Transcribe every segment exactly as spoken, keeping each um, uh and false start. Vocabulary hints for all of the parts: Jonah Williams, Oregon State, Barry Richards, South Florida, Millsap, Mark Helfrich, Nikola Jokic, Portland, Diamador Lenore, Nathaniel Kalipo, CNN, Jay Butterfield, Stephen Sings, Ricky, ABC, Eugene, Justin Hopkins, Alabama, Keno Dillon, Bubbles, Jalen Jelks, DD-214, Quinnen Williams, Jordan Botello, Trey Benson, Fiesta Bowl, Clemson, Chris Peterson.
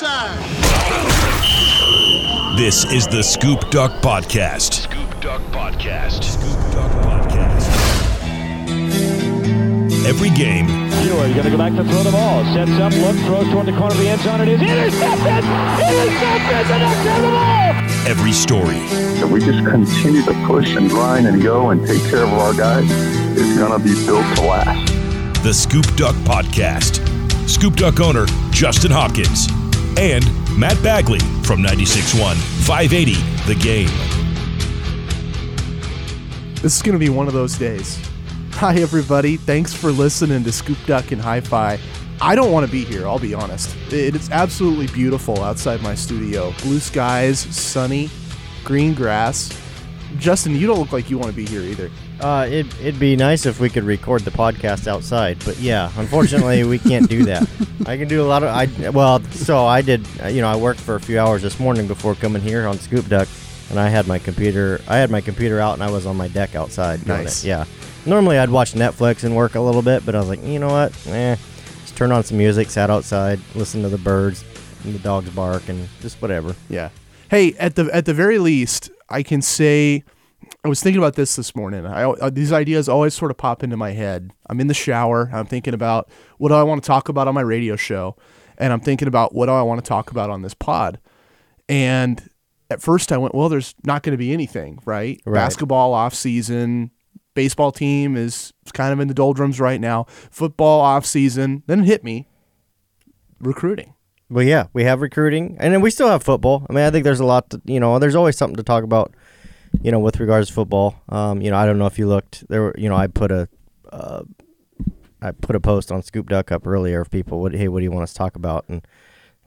halftime. This is the Scoop Duck Podcast. Scoop Duck Podcast. Scoop Duck Podcast. Every game. Sure, you're going to go back to throw the ball. Sets up, looks, throws toward the corner of the end zone. It is intercepted! Intercepted! And that's the ball! Every story. If we just continue to push and grind and go and take care of our guys, it's going to be built to last. The Scoop Duck Podcast. Scoop Duck owner Justin Hopkins and Matt Bagley from ninety-six point one, five eighty, The Game. This is going to be one of those days. Hi, everybody. Thanks for listening to Scoop Duck and Hi-Fi. I don't want to be here, I'll be honest. It's absolutely beautiful outside my studio. Blue skies, sunny, green grass. Justin, you don't look like you want to be here either. Uh, it, it'd be nice if we could record the podcast outside, but yeah, unfortunately we can't do that. I can do a lot of, I well, so I did, you know, I worked for a few hours this morning before coming here on Scoop Duck, and I had my computer, I had my computer out and I was on my deck outside. Nice. Doing it, yeah. Normally I'd watch Netflix and work a little bit, but I was like, you know what, eh, just turn on some music, sat outside, listen to the birds and the dogs bark and just whatever. Yeah. Hey, at the at the very least, I can say... I was thinking about this this morning. I, these ideas always sort of pop into my head. I'm in the shower. I'm thinking about what do I want to talk about on my radio show, and I'm thinking about what do I want to talk about on this pod. And at first I went, well, there's not going to be anything, right? right? Basketball off season, baseball team is kind of in the doldrums right now. Football off season. Then it hit me, recruiting. Well, yeah, we have recruiting, and then we still have football. I mean, I think there's a lot to, you know, there's always something to talk about. You know, with regards to football, um, you know, I don't know if you looked there. Were, you know, I put a, uh, I put a post on Scoop Duck up earlier of people. What, hey, what do you want us to talk about? And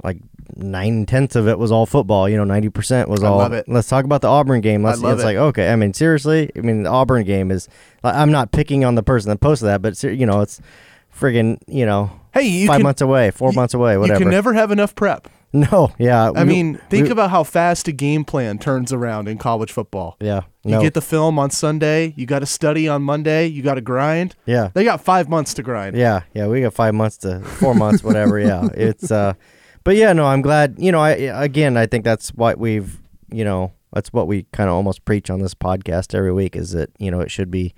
like nine tenths of it was all football. You know, ninety percent was I all. Love it. Let's talk about the Auburn game. Let's, I love it's it. Like okay. I mean, seriously. I mean, the Auburn game is. I'm not picking on the person that posted that, but you know, it's friggin'. You know, hey, you five can, months away, four you, months away, whatever. You can never have enough prep. No, yeah. I we, mean, think we, about how fast a game plan turns around in college football. Yeah. You no. get the film on Sunday. You got to study on Monday. You got to grind. Yeah. They got five months to grind. Yeah, yeah. We got five months to four months, whatever. Yeah. It's, uh, but yeah, no, I'm glad. You know, I again, I think that's what we've, you know, that's what we kind of almost preach on this podcast every week is that, you know, it should be,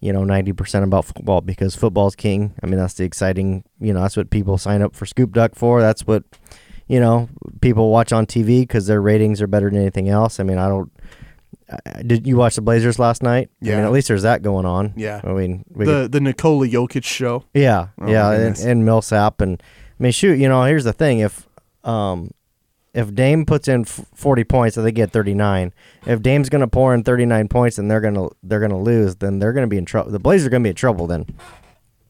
you know, ninety percent about football because football's king. I mean, that's the exciting, you know, that's what people sign up for Scoop Duck for. That's what. You know, people watch on T V because their ratings are better than anything else. I mean, I don't. I, did you watch the Blazers last night? Yeah. I mean, at least there's that going on. Yeah. I mean, we the could, the Nikola Jokic show. Yeah, oh, yeah, and, and Millsap, and I mean, shoot, you know, here's the thing: if um, if Dame puts in forty points, and they get thirty-nine. If Dame's gonna pour in thirty-nine points, and they're gonna they're gonna lose, then they're gonna be in trouble. The Blazers are gonna be in trouble then.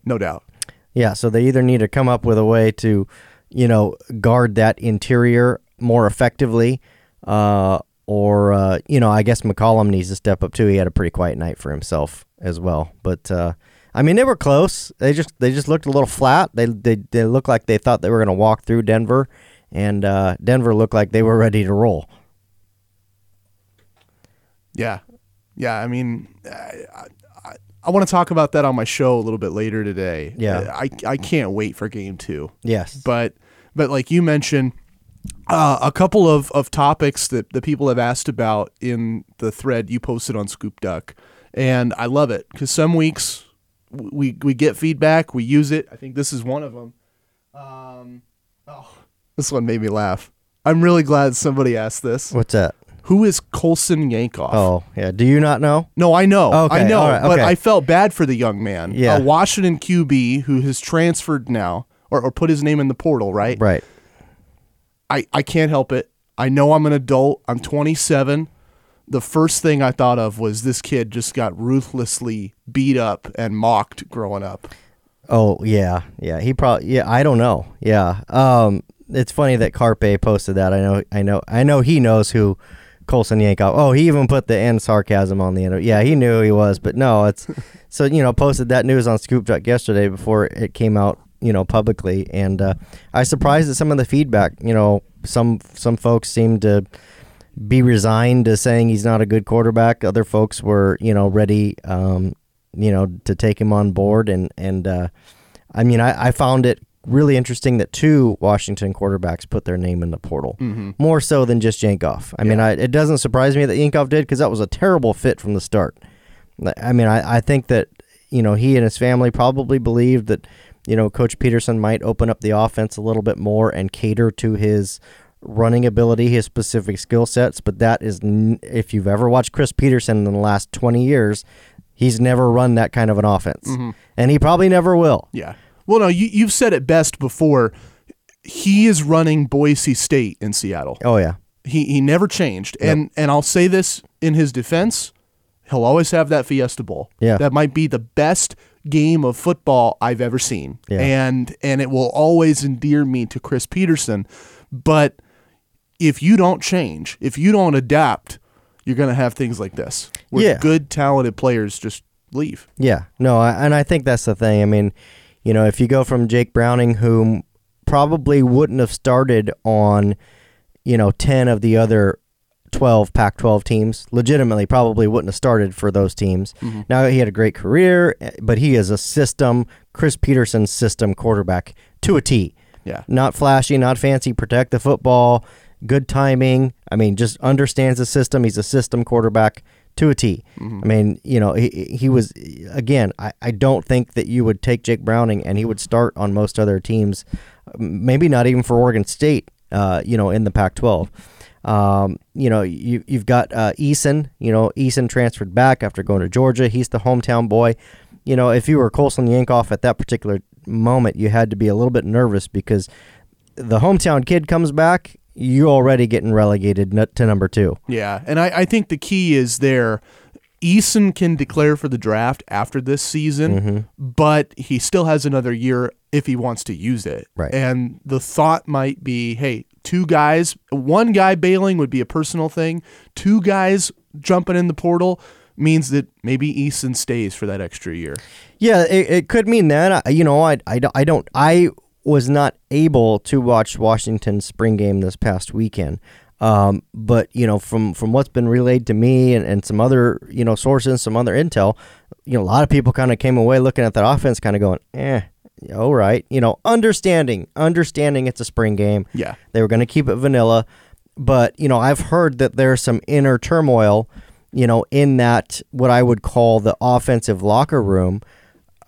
No doubt. Yeah. So they either need to come up with a way to. You know, guard that interior more effectively, uh, or uh, you know, I guess McCollum needs to step up too. He had a pretty quiet night for himself as well. But uh, I mean, they were close. They just they just looked a little flat. They they they looked like they thought they were going to walk through Denver, and uh, Denver looked like they were ready to roll. Yeah, yeah. I mean, I, I, I want to talk about that on my show a little bit later today. Yeah, I I can't wait for game two. Yes, but. But like you mentioned, uh, a couple of, of topics that the people have asked about in the thread you posted on Scoop Duck. And I love it because some weeks we we get feedback, we use it. I think this is one of them. Um, oh, this one made me laugh. I'm really glad somebody asked this. What's that? Who is Colson Yankoff? Oh, yeah. Do you not know? No, I know. Okay, I know, right, okay. But I felt bad for the young man. Yeah. A Washington Q B who has transferred now. Or, or put his name in the portal, right? Right. I, I can't help it. I know I'm an adult. I'm twenty-seven. The first thing I thought of was this kid just got ruthlessly beat up and mocked growing up. Oh, yeah. Yeah, he probably, yeah, I don't know. Yeah. Um, it's funny that Carpe posted that. I know, I know, I know he knows who Colson Yankoff. Oh, he even put the end sarcasm on the end. Of, yeah, he knew who he was, but no, it's, so, you know, posted that news on Scoop Duck yesterday before it came out. You know, publicly, and uh, I was surprised at some of the feedback. You know, some some folks seemed to be resigned to saying he's not a good quarterback. Other folks were, you know, ready, um, you know, to take him on board. And and uh, I mean, I, I found it really interesting that two Washington quarterbacks put their name in the portal, mm-hmm. more so than just Yankoff. I yeah. mean, I, it doesn't surprise me that Yankoff did, because that was a terrible fit from the start. I mean, I, I think that, you know, he and his family probably believed that, you know, Coach Peterson might open up the offense a little bit more and cater to his running ability, his specific skill sets. But that is, n- if you've ever watched Chris Peterson in the last twenty years, he's never run that kind of an offense. Mm-hmm. And he probably never will. Yeah. Well, no, you, you've said it best before. He is running Boise State in Seattle. Oh, yeah. He he never changed. Yep. And and I'll say this in his defense, he'll always have that Fiesta Bowl. Yeah. That might be the best game of football I've ever seen. Yeah. And and it will always endear me to Chris Peterson. But if you don't change, if you don't adapt, you're going to have things like this where yeah. good, talented players just leave. Yeah. No, I, and I think that's the thing. I mean, you know, if you go from Jake Browning, whom probably wouldn't have started on, you know, ten of the other twelve Pac twelve teams, legitimately probably wouldn't have started for those teams. Mm-hmm. Now, he had a great career, but he is a system, Chris Peterson's system quarterback to a T. Yeah. Not flashy, not fancy, protect the football, good timing. I mean, just understands the system. He's a system quarterback to a T. Mm-hmm. I mean, you know, he he was, again, I, I don't think that you would take Jake Browning and he would start on most other teams, maybe not even for Oregon State, uh, you know, in the Pac twelve. Um, you know, you, you've got uh, Eason, you know, Eason transferred back after going to Georgia. He's the hometown boy. You know, if you were Colson Yankoff at that particular moment, you had to be a little bit nervous because the hometown kid comes back, you're already getting relegated to number two. Yeah, and I, I think the key is there, Eason can declare for the draft after this season, mm-hmm. but he still has another year if he wants to use it. Right. And the thought might be, hey, two guys, one guy bailing would be a personal thing, two guys jumping in the portal means that maybe Eason stays for that extra year. Yeah, it, it could mean that. I, you know, I, I, I don't... I. was not able to watch Washington's spring game this past weekend. Um, but, you know, from, from what's been relayed to me and, and some other, you know, sources, some other intel, you know, a lot of people kind of came away looking at that offense kind of going, eh, all right. You know, understanding, understanding it's a spring game. Yeah. They were going to keep it vanilla. But, you know, I've heard that there's some inner turmoil, you know, in that what I would call the offensive locker room,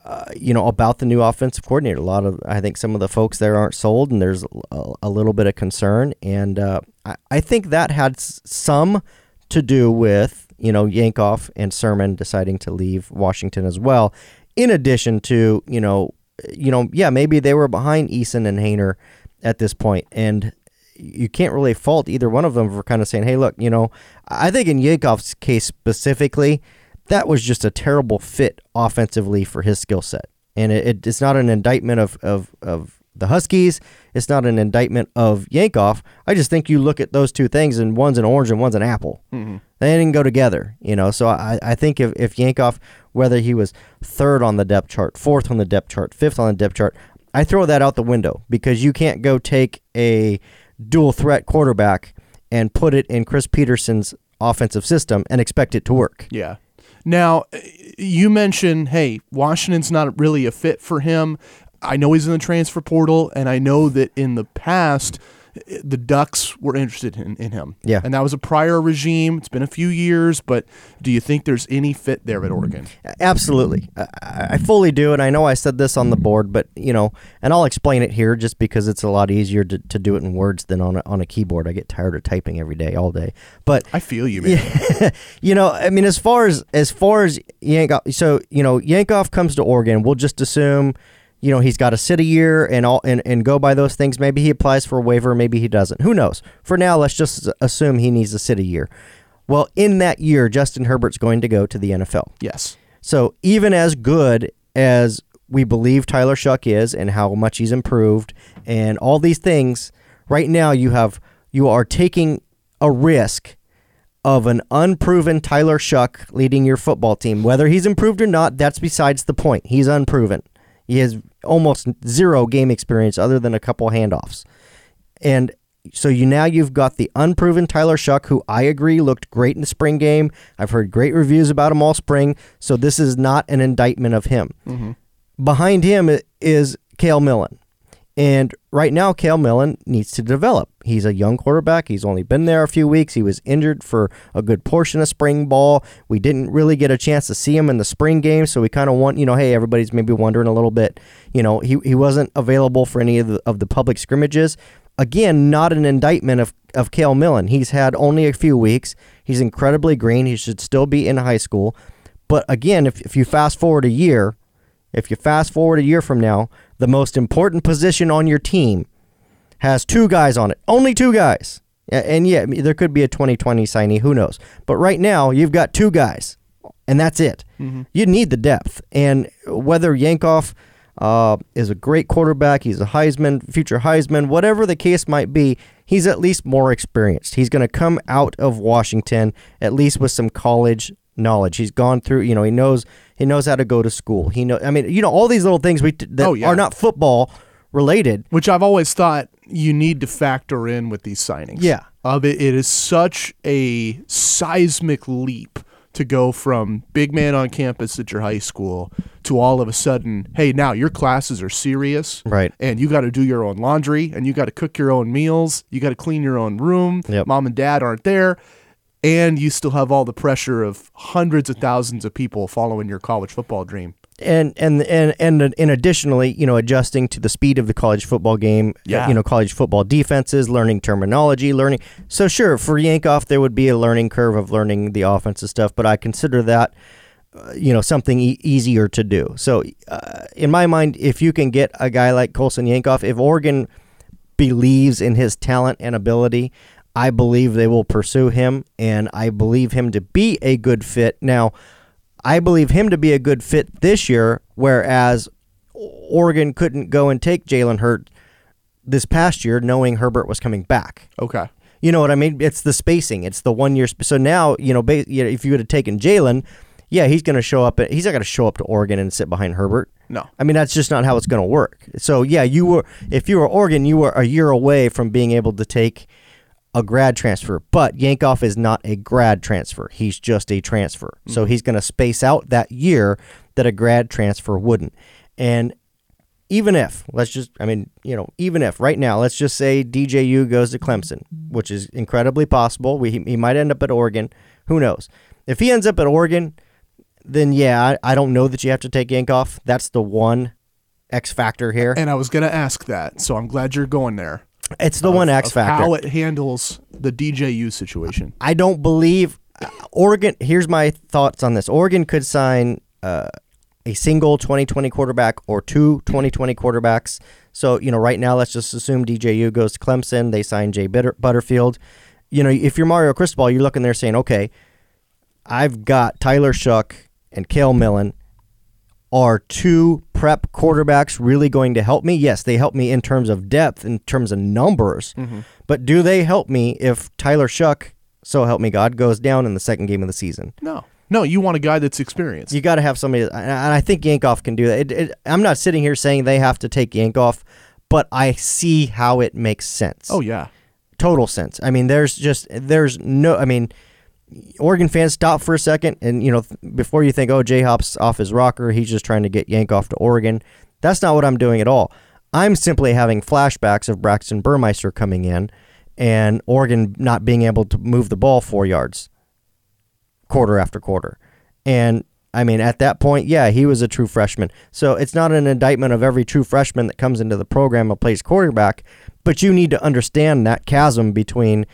Uh, you know, about the new offensive coordinator. A lot of, I think some of the folks there aren't sold, and there's a, a little bit of concern. And uh, I, I think that had s- some to do with, you know, Yankoff and Sermon deciding to leave Washington as well. In addition to, you know, you know, yeah, maybe they were behind Eason and Hainer at this point. And you can't really fault either one of them for kind of saying, hey, look, you know, I think in Yankoff's case specifically, that was just a terrible fit offensively for his skill set. And it, it, it's not an indictment of, of, of the Huskies. It's not an indictment of Yankoff. I just think you look at those two things, and one's an orange and one's an apple. Mm-hmm. They didn't go together, you know. So I, I think if, if Yankoff, whether he was third on the depth chart, fourth on the depth chart, fifth on the depth chart, I throw that out the window because you can't go take a dual threat quarterback and put it in Chris Peterson's offensive system and expect it to work. Yeah. Now, you mentioned, hey, Washington's not really a fit for him. I know he's in the transfer portal, and I know that in the past, the Ducks were interested in, in him. Yeah. And that was a prior regime. It's been a few years, but do you think there's any fit there at Oregon? Absolutely. I, I fully do, and I know I said this on the board, but, you know, and I'll explain it here just because it's a lot easier to, to do it in words than on a, on a keyboard. I get tired of typing every day, all day. But I feel you, man. Yeah, you know, I mean, as far as, as far as Yankoff, so, you know, Yankoff comes to Oregon, we'll just assume, you know, he's got to sit a year and all and, and go by those things. Maybe he applies for a waiver. Maybe he doesn't. Who knows? For now, let's just assume he needs to sit a year. Well, in that year, Justin Herbert's going to go to the N F L. Yes. So even as good as we believe Tyler Shough is and how much he's improved and all these things, right now you have you are taking a risk of an unproven Tyler Shough leading your football team. Whether he's improved or not, that's besides the point. He's unproven. He has almost zero game experience other than a couple handoffs. And so you now you've got the unproven Tyler Shough, who I agree looked great in the spring game. I've heard great reviews about him all spring, so this is not an indictment of him. Mm-hmm. Behind him is Cale Millen. And right now, Cale Millen needs to develop. He's a young quarterback. He's only been there a few weeks. He was injured for a good portion of spring ball. We didn't really get a chance to see him in the spring game, so we kind of want, you know, hey, everybody's maybe wondering a little bit. You know, he, he wasn't available for any of the, of the public scrimmages. Again, not an indictment of, of Cale Millen. He's had only a few weeks. He's incredibly green. He should still be in high school. But again, if if you fast forward a year, if you fast forward a year from now, the most important position on your team has two guys on it. Only two guys. And yeah, there could be a twenty twenty signee. Who knows? But right now, you've got two guys, and that's it. Mm-hmm. You need the depth. And whether Yankoff uh, is a great quarterback, he's a Heisman, future Heisman, whatever the case might be, he's at least more experienced. He's going to come out of Washington at least with some college knowledge. He's gone through, you know, he knows he knows how to go to school. He know, I mean, you know, all these little things we t- that oh, yeah. are not football related, which I've always thought you need to factor in with these signings. Yeah, of it, it is such a seismic leap to go from big man on campus at your high school to all of a sudden, hey, now your classes are serious, right? And you got to do your own laundry, and you got to cook your own meals, you got to clean your own room. Yep. Mom and dad aren't there. And you still have all the pressure of hundreds of thousands of people following your college football dream. And and and and, and additionally, you know, adjusting to the speed of the college football game, yeah. you know, college football defenses, learning terminology, learning. So sure, for Yankoff, there would be a learning curve of learning the offensive stuff, but I consider that, uh, you know, something e- easier to do. So uh, in my mind, if you can get a guy like Colson Yankoff, if Oregon believes in his talent and ability, I believe they will pursue him, and I believe him to be a good fit. Now, I believe him to be a good fit this year, whereas Oregon couldn't go and take Jalen Hurts this past year knowing Herbert was coming back. Okay. You know what I mean? It's the spacing. It's the one-year sp- So now, you know, ba- you know, if you would have taken Jalen, yeah, he's going to show up. At, he's not going to show up to Oregon and sit behind Herbert. No. I mean, that's just not how it's going to work. So, yeah, you were if you were Oregon, you were a year away from being able to take a grad transfer, but Yankoff is not a grad transfer. He's just a transfer. Mm-hmm. So he's going to space out that year that a grad transfer wouldn't. And even if, let's just, I mean, you know, even if right now, let's just say D J U goes to Clemson, which is incredibly possible. We, he, he might end up at Oregon. Who knows? If he ends up at Oregon, then yeah, I, I don't know that you have to take Yankoff. That's the one X factor here. And I was going to ask that, so I'm glad you're going there. It's the of, one X factor. How it handles the D J U situation. I don't believe Oregon. Here's my thoughts on this. Oregon could sign uh, a single twenty twenty quarterback or two twenty twenty quarterbacks. So, you know, right now, let's just assume D J U goes to Clemson. They sign Jay Butter- Butterfield. You know, if you're Mario Cristobal, you're looking there saying, okay, I've got Tyler Shough and Cale Millen. Are two prep quarterbacks really going to help me? Yes, they help me in terms of depth, in terms of numbers. Mm-hmm. But do they help me if Tyler Shough, so help me God, goes down in the second game of the season? No. No, you want a guy that's experienced. You got to have somebody. And I think Yankoff can do that. It, it, I'm not sitting here saying they have to take Yankoff, but I see how it makes sense. Oh, yeah. Total sense. I mean, there's just, there's no, I mean... Oregon fans, stop for a second, and you know, before you think, oh, J-Hop's off his rocker, he's just trying to get Yankoff to Oregon. That's not what I'm doing at all. I'm simply having flashbacks of Braxton Burmeister coming in and Oregon not being able to move the ball four yards quarter after quarter. And I mean, at that point, yeah, he was a true freshman. So it's not an indictment of every true freshman that comes into the program and plays quarterback, but you need to understand that chasm between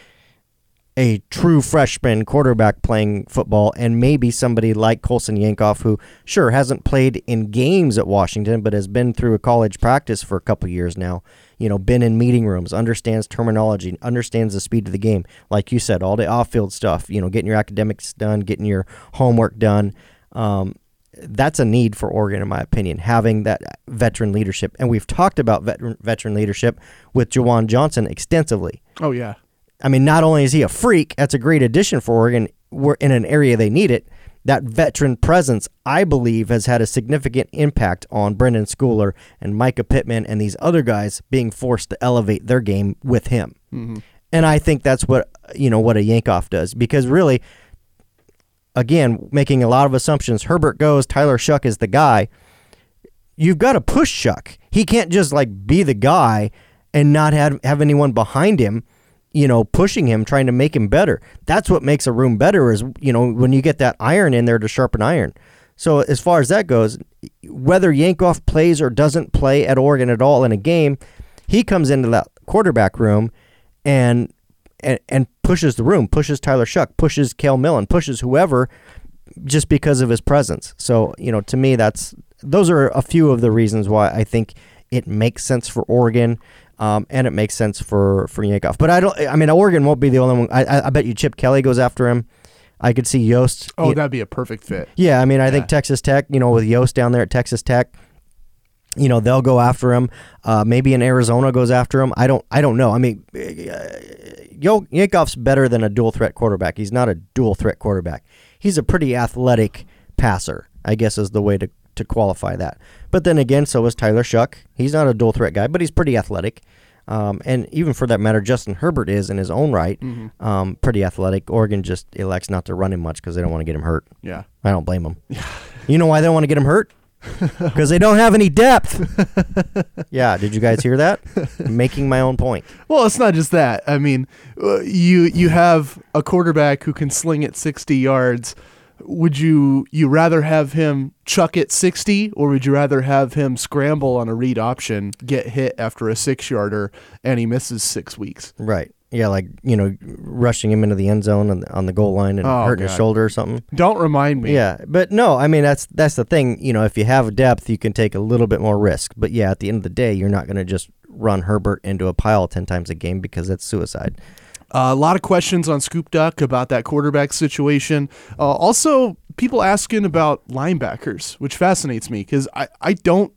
a true freshman quarterback playing football and maybe somebody like Colson Yankoff, who sure hasn't played in games at Washington, but has been through a college practice for a couple years now, you know, been in meeting rooms, understands terminology, understands the speed of the game. Like you said, all the off-field stuff, you know, getting your academics done, getting your homework done. Um, that's a need for Oregon, in my opinion, having that veteran leadership. And we've talked about veteran, veteran leadership with Juwan Johnson extensively. Oh, yeah. I mean, not only is he a freak, that's a great addition for Oregon. We're in an area they need it. That veteran presence, I believe, has had a significant impact on Brendan Schooler and Micah Pittman and these other guys being forced to elevate their game with him. Mm-hmm. And I think that's what, you know, what a Yankoff does. Because really, again, making a lot of assumptions, Herbert goes, Tyler Shough is the guy. You've got to push Shough. He can't just like be the guy and not have, have anyone behind him, you know, pushing him, trying to make him better. That's what makes a room better is, you know, when you get that iron in there to sharpen iron. So as far as that goes, whether Yankoff plays or doesn't play at Oregon at all in a game, he comes into that quarterback room and and, and pushes the room, pushes Tyler Shough, pushes Cale Millen, pushes whoever just because of his presence. So, you know, to me, that's those are a few of the reasons why I think it makes sense for Oregon. Um, and it makes sense for, for Yankoff. But I don't, I mean, Oregon won't be the only one. I, I, I bet you Chip Kelly goes after him. I could see Yost. Oh, he, that'd be a perfect fit. Yeah. I mean, I yeah. think Texas Tech, you know, with Yost down there at Texas Tech, you know, they'll go after him. Uh, maybe in Arizona goes after him. I don't, I don't know. I mean, uh, Yankoff's better than a dual threat quarterback. He's not a dual threat quarterback. He's a pretty athletic passer, I guess is the way to, to qualify that. But then again, so is Tyler Shough. He's not a dual threat guy, but he's pretty athletic. Um, and even for that matter, Justin Herbert is in his own right, mm-hmm. um, pretty athletic. Oregon just elects not to run him much because they don't want to get him hurt. Yeah. I don't blame them. You know why they don't want to get him hurt? Because they don't have any depth. Yeah, did you guys hear that? I'm making my own point. Well, it's not just that. I mean, you you have a quarterback who can sling it sixty yards. Would you you rather have him chuck it sixty, or would you rather have him scramble on a read option, get hit after a six-yarder, and he misses six weeks? Right. Yeah, like, you know, rushing him into the end zone on the, on the goal line and oh, hurting God. his shoulder or something. Don't remind me. Yeah, but no, I mean, that's that's the thing. You know, if you have depth, you can take a little bit more risk. But, yeah, at the end of the day, you're not going to just run Herbert into a pile ten times a game because that's suicide. Uh, a lot of questions on Scoop Duck about that quarterback situation. Uh, also, people asking about linebackers, which fascinates me because I, I don't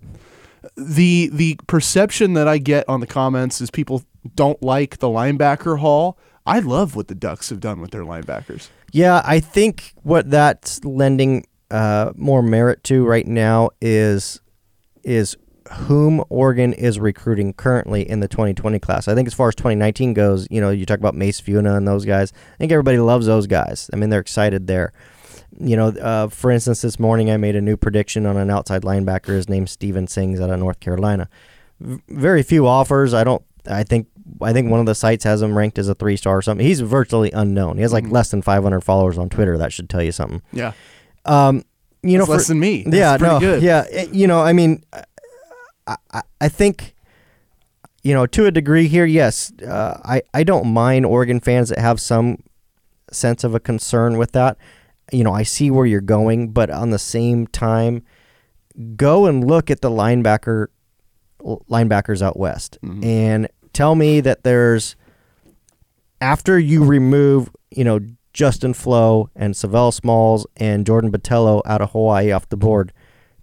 the the perception that I get on the comments is people don't like the linebacker haul. I love what the Ducks have done with their linebackers. Yeah, I think what that's lending uh, more merit to right now is is. whom Oregon is recruiting currently in the twenty twenty class. I think as far as twenty nineteen goes, you know, you talk about Mace Funa and those guys. I think everybody loves those guys. I mean, they're excited there. You know, uh, for instance, this morning I made a new prediction on an outside linebacker. His name's Stephen Sings out of North Carolina. V- very few offers. I don't. I think. I think one of the sites has him ranked as a three star or something. He's virtually unknown. He has like mm-hmm. less than five hundred followers on Twitter. That should tell you something. Yeah. Um. You That's know, for, less than me. That's yeah. No. Good. Yeah. It, you know. I mean. I, I think, you know, to a degree here, yes, uh, I, I don't mind Oregon fans that have some sense of a concern with that. You know, I see where you're going, but on the same time, go and look at the linebacker linebackers out west mm-hmm. and tell me that there's, after you remove, you know, Justin Flo and Savell Smalls and Jordan Botello out of Hawaii off the board,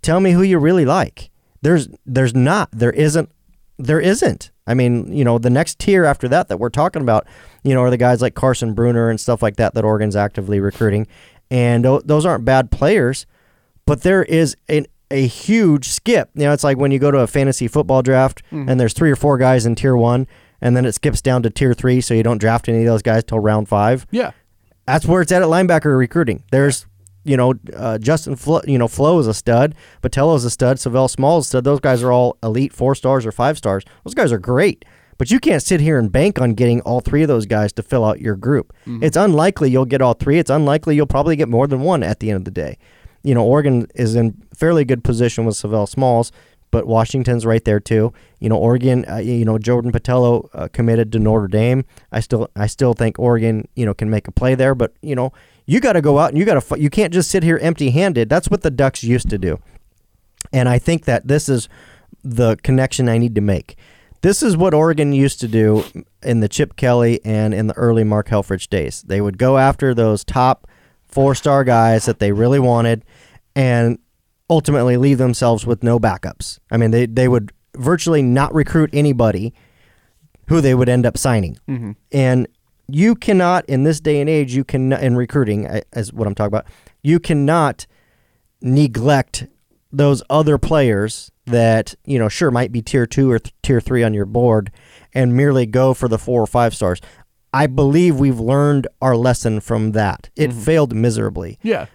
tell me who you really like. There's there's not. There isn't. There isn't. I mean, you know, the next tier after that that we're talking about, you know, are the guys like Carson Bruner and stuff like that that Oregon's actively recruiting. And those aren't bad players, but there is an, a huge skip. You know, it's like when you go to a fantasy football draft mm-hmm. and there's three or four guys in tier one, and then it skips down to tier three, so you don't draft any of those guys till round five. Yeah. That's where it's at at linebacker recruiting. There's... You know, uh, Justin, Flo, you know, Flo is a stud. Botello is a stud. Savell Small is a stud. Those guys are all elite four stars or five stars. Those guys are great. But you can't sit here and bank on getting all three of those guys to fill out your group. Mm-hmm. It's unlikely you'll get all three. It's unlikely you'll probably get more than one at the end of the day. You know, Oregon is in fairly good position with Savell Smalls, but Washington's right there too. You know, Oregon, uh, you know, Jordan Botello uh, committed to Notre Dame. I still, I still think Oregon, you know, can make a play there. But, you know, you got to go out and you got to. You can't just sit here empty-handed. That's what the Ducks used to do, and I think that this is the connection I need to make. This is what Oregon used to do in the Chip Kelly and in the early Mark Helfrich days. They would go after those top four-star guys that they really wanted, and ultimately leave themselves with no backups. I mean, they they would virtually not recruit anybody who they would end up signing, mm-hmm. and. You cannot, in this day and age, you can in recruiting, as what I'm talking about, you cannot neglect those other players that, you know, sure might be tier two or th- tier three on your board and merely go for the four or five stars. I believe we've learned our lesson from that. It mm-hmm. failed miserably. Yeah.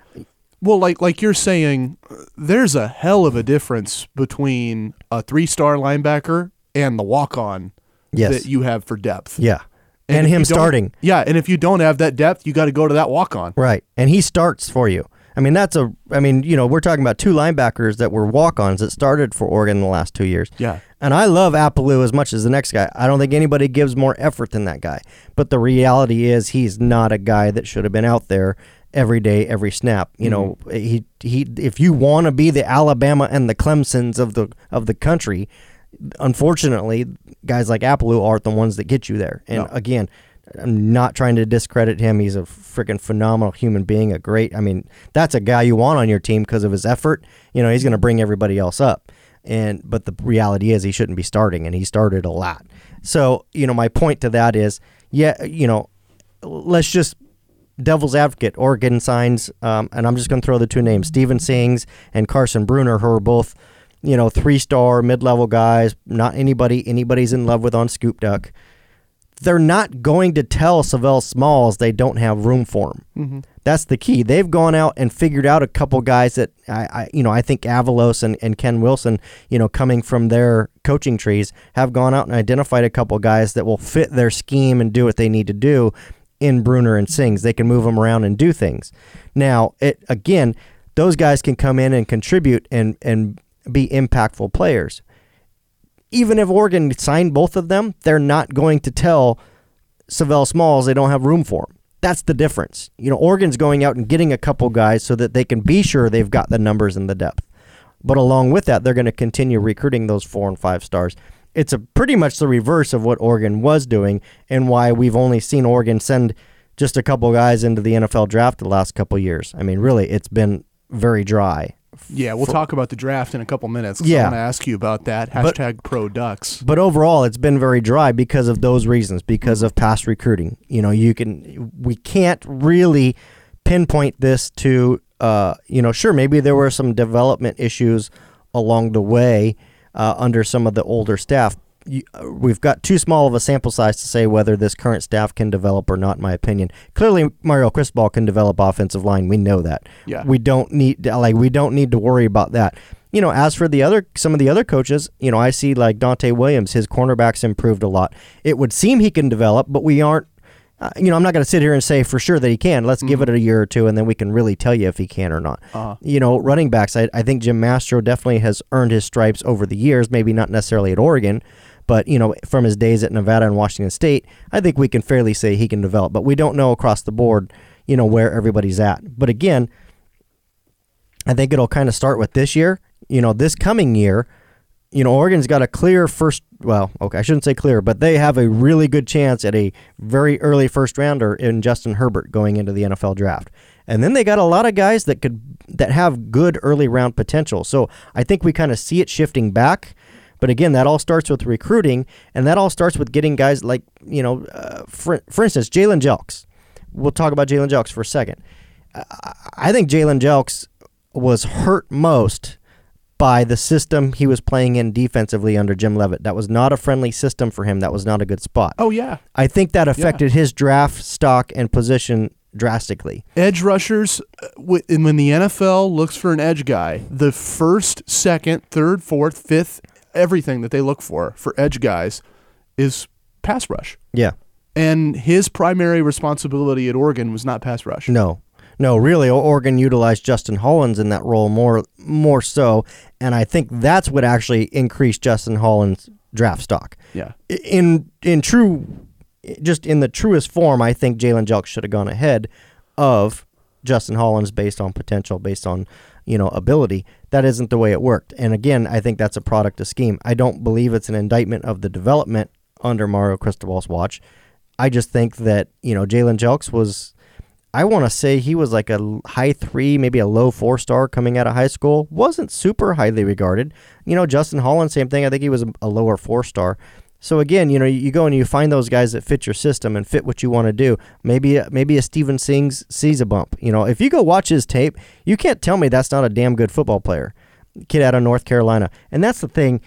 Well, like like you're saying, there's a hell of a difference between a three-star linebacker and the walk-on yes. that you have for depth. Yeah. And, and him starting. Yeah, and if you don't have that depth, you got to go to that walk-on. Right, and he starts for you. I mean, that's a – I mean, you know, we're talking about two linebackers that were walk-ons that started for Oregon in the last two years. Yeah. And I love Apalou as much as the next guy. I don't think anybody gives more effort than that guy. But the reality is he's not a guy that should have been out there every day, every snap. You mm-hmm. know, he he. if you want to be the Alabama and the Clemsons of the of the country, unfortunately, guys like Apalou aren't the ones that get you there. And, no. again – I'm not trying to discredit him. He's a freaking phenomenal human being, a great, I mean, that's a guy you want on your team because of his effort. You know, he's going to bring everybody else up. And but the reality is he shouldn't be starting, and he started a lot. So, you know, my point to that is, yeah, you know, let's just devil's advocate, Oregon signs, um, and I'm just going to throw the two names, Stephen Sings and Carson Bruner, who are both, you know, three-star, mid-level guys, not anybody anybody's in love with on Scoop Duck. They're not going to tell Savell Smalls they don't have room for him. Mm-hmm. That's the key. They've gone out and figured out a couple guys that I, I you know, I think Avalos and, and Ken Wilson, you know, coming from their coaching trees, have gone out and identified a couple guys that will fit their scheme and do what they need to do in Bruner and Sings. They can move them around and do things. Now, it again, those guys can come in and contribute and and be impactful players. Even if Oregon signed both of them, they're not going to tell Savell Smalls they don't have room for him. That's the difference. You know, Oregon's going out and getting a couple guys so that they can be sure they've got the numbers and the depth. But along with that, they're going to continue recruiting those four and five stars. It's a pretty much the reverse of what Oregon was doing and why we've only seen Oregon send just a couple guys into the N F L draft the last couple years. I mean, really, it's been very dry. Yeah, we'll for, talk about the draft in a couple minutes. Yeah. I want to ask you about that. Hashtag but, pro ducks. But overall, it's been very dry because of those reasons, because of past recruiting. You know, you can we can't really pinpoint this to, uh, you know, sure, maybe there were some development issues along the way uh, under some of the older staff. You, uh, we've got too small of a sample size to say whether this current staff can develop or not, in my opinion. Clearly, Mario Cristobal can develop offensive line. We know that. Yeah. We don't need like we don't need to worry about that. You know, as for the other some of the other coaches, you know, I see like Dante Williams, his cornerback's improved a lot. It would seem he can develop, but we aren't. Uh, you know, I'm not going to sit here and say for sure that he can. Let's mm-hmm. give it a year or two, and then we can really tell you if he can or not. Uh-huh. You know, running backs, I, I think Jim Mastro definitely has earned his stripes over the years, maybe not necessarily at Oregon, but, you know, from his days at Nevada and Washington State, I think we can fairly say he can develop. But we don't know across the board, you know, where everybody's at. But again, I think it'll kind of start with this year. You know, this coming year, you know, Oregon's got a clear first, well, okay, I shouldn't say clear, but they have a really good chance at a very early first rounder in Justin Herbert going into the N F L draft. And then they got a lot of guys that could that have good early round potential. So I think we kind of see it shifting back. But again, that all starts with recruiting, and that all starts with getting guys like, you know, uh, for, for instance, Jalen Jelks. We'll talk about Jalen Jelks for a second. I think Jalen Jelks was hurt most by the system he was playing in defensively under Jim Leavitt. That was not a friendly system for him. That was not a good spot. Oh, yeah. I think that affected yeah. his draft stock and position drastically. Edge rushers, when the N F L looks for an edge guy, the first, second, third, fourth, fifth, everything that they look for for edge guys is pass rush. Yeah. And his primary responsibility at Oregon was not pass rush. No. No, really, Oregon utilized Justin Hollins in that role more more so, and I think that's what actually increased Justin Hollins' draft stock. Yeah. In in true, just in the truest form, I think Jalen Jelks should have gone ahead of Justin Hollins based on potential, based on, you know, ability. That isn't the way it worked. And again, I think that's a product of scheme. I don't believe it's an indictment of the development under Mario Cristobal's watch. I just think that, you know, Jalen Jelks was... I want to say he was like a high three, maybe a low four star coming out of high school. Wasn't super highly regarded. You know, Justin Hollins, same thing. I think he was a lower four star. So again, you know, you go and you find those guys that fit your system and fit what you want to do. Maybe maybe a Stephen Sings sees a bump. You know, if you go watch his tape, you can't tell me that's not a damn good football player. Kid out of North Carolina. And that's the thing.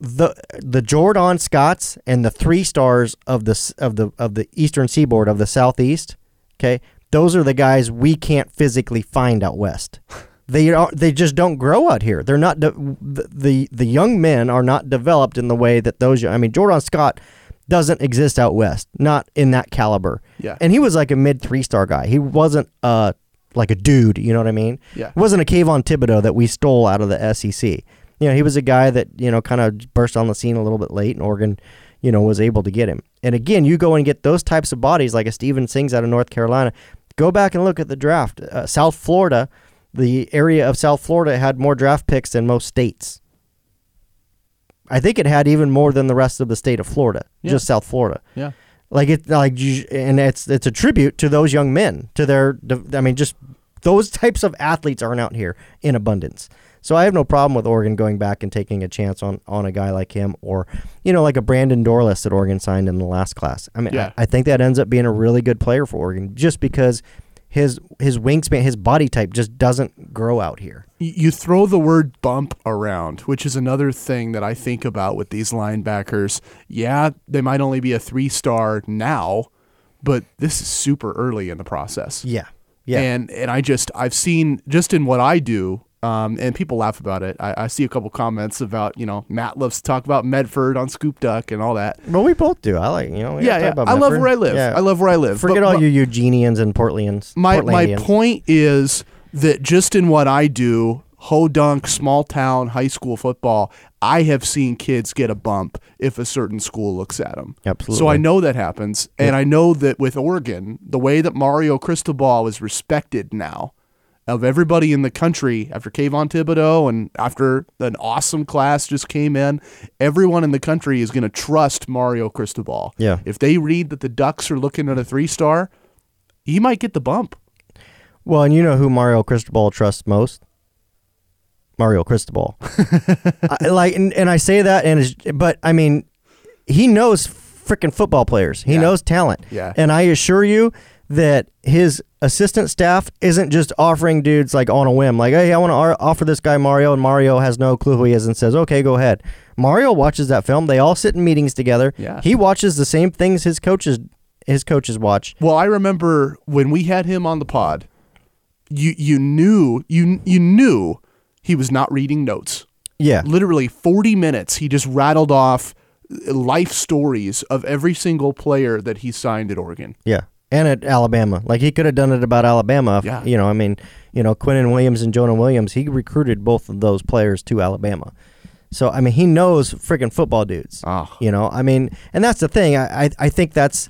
The the Jordan Scotts and the three stars of the of the of the Eastern Seaboard of the Southeast. Okay, those are the guys we can't physically find out west. They are, they just don't grow out here. They're not de- the the young men are not developed in the way that those. I mean, Jordan Scott doesn't exist out west, not in that caliber. Yeah, and he was like a mid three star guy. He wasn't uh like a dude. You know what I mean? Yeah, he wasn't a Kayvon Thibodeaux that we stole out of the S E C. You know, he was a guy that you know kind of burst on the scene a little bit late, and Oregon, you know, was able to get him. And again, you go and get those types of bodies like a Stephen Sings out of North Carolina. Go back and look at the draft. Uh, South Florida. The area of South Florida had more draft picks than most states. I think it had even more than the rest of the state of Florida, yeah. Just South Florida. Yeah, like it, like, and it's it's a tribute to those young men, to their. I mean, just those types of athletes aren't out here in abundance. So I have no problem with Oregon going back and taking a chance on, on a guy like him, or you know, like a Brandon Dorless that Oregon signed in the last class. I mean, yeah. I, I think that ends up being a really good player for Oregon, just because. His his wingspan, his body type just doesn't grow out here. You throw the word bump around, which is another thing that I think about with these linebackers. Yeah, they might only be a three-star now, but this is super early in the process. Yeah, yeah. And and I just, I've seen, just in what I do, um, and people laugh about it, I, I see a couple comments about, you know, Matt loves to talk about Medford on Scoop Duck and all that. Well, we both do. I like, you know, we yeah, yeah. About I love where I live. Yeah. I love where I live. Forget but, all but, you Eugenians and Portlandians. My Portlandians. My point is that just in what I do, ho-dunk, small-town, high school football, I have seen kids get a bump if a certain school looks at them. Absolutely. So I know that happens, and yeah. I know that with Oregon, the way that Mario Cristobal is respected now, of everybody in the country, after Kayvon Thibodeaux and after an awesome class just came in, everyone in the country is going to trust Mario Cristobal. Yeah. If they read that the Ducks are looking at a three-star, he might get the bump. Well, and you know who Mario Cristobal trusts most? Mario Cristobal. I, like, and, and I say that, and but, I mean, he knows freaking football players. He yeah. knows talent. Yeah. And I assure you that his assistant staff isn't just offering dudes like on a whim, like, hey, I want to ar- offer this guy Mario, and Mario has no clue who he is and says, okay, go ahead. Mario watches that film. They all sit in meetings together. Yeah. He watches the same things his coaches his coaches watch. Well, I remember when we had him on the pod, you you knew you you knew he was not reading notes. Yeah. Literally forty minutes he just rattled off life stories of every single player that he signed at Oregon. Yeah. And at Alabama. Like, he could have done it about Alabama. If, yeah. You know, I mean, you know, Quinnen Williams and Jonah Williams, he recruited both of those players to Alabama. So, I mean, he knows freaking football dudes. Oh. You know, I mean, and that's the thing. I, I, I think that's,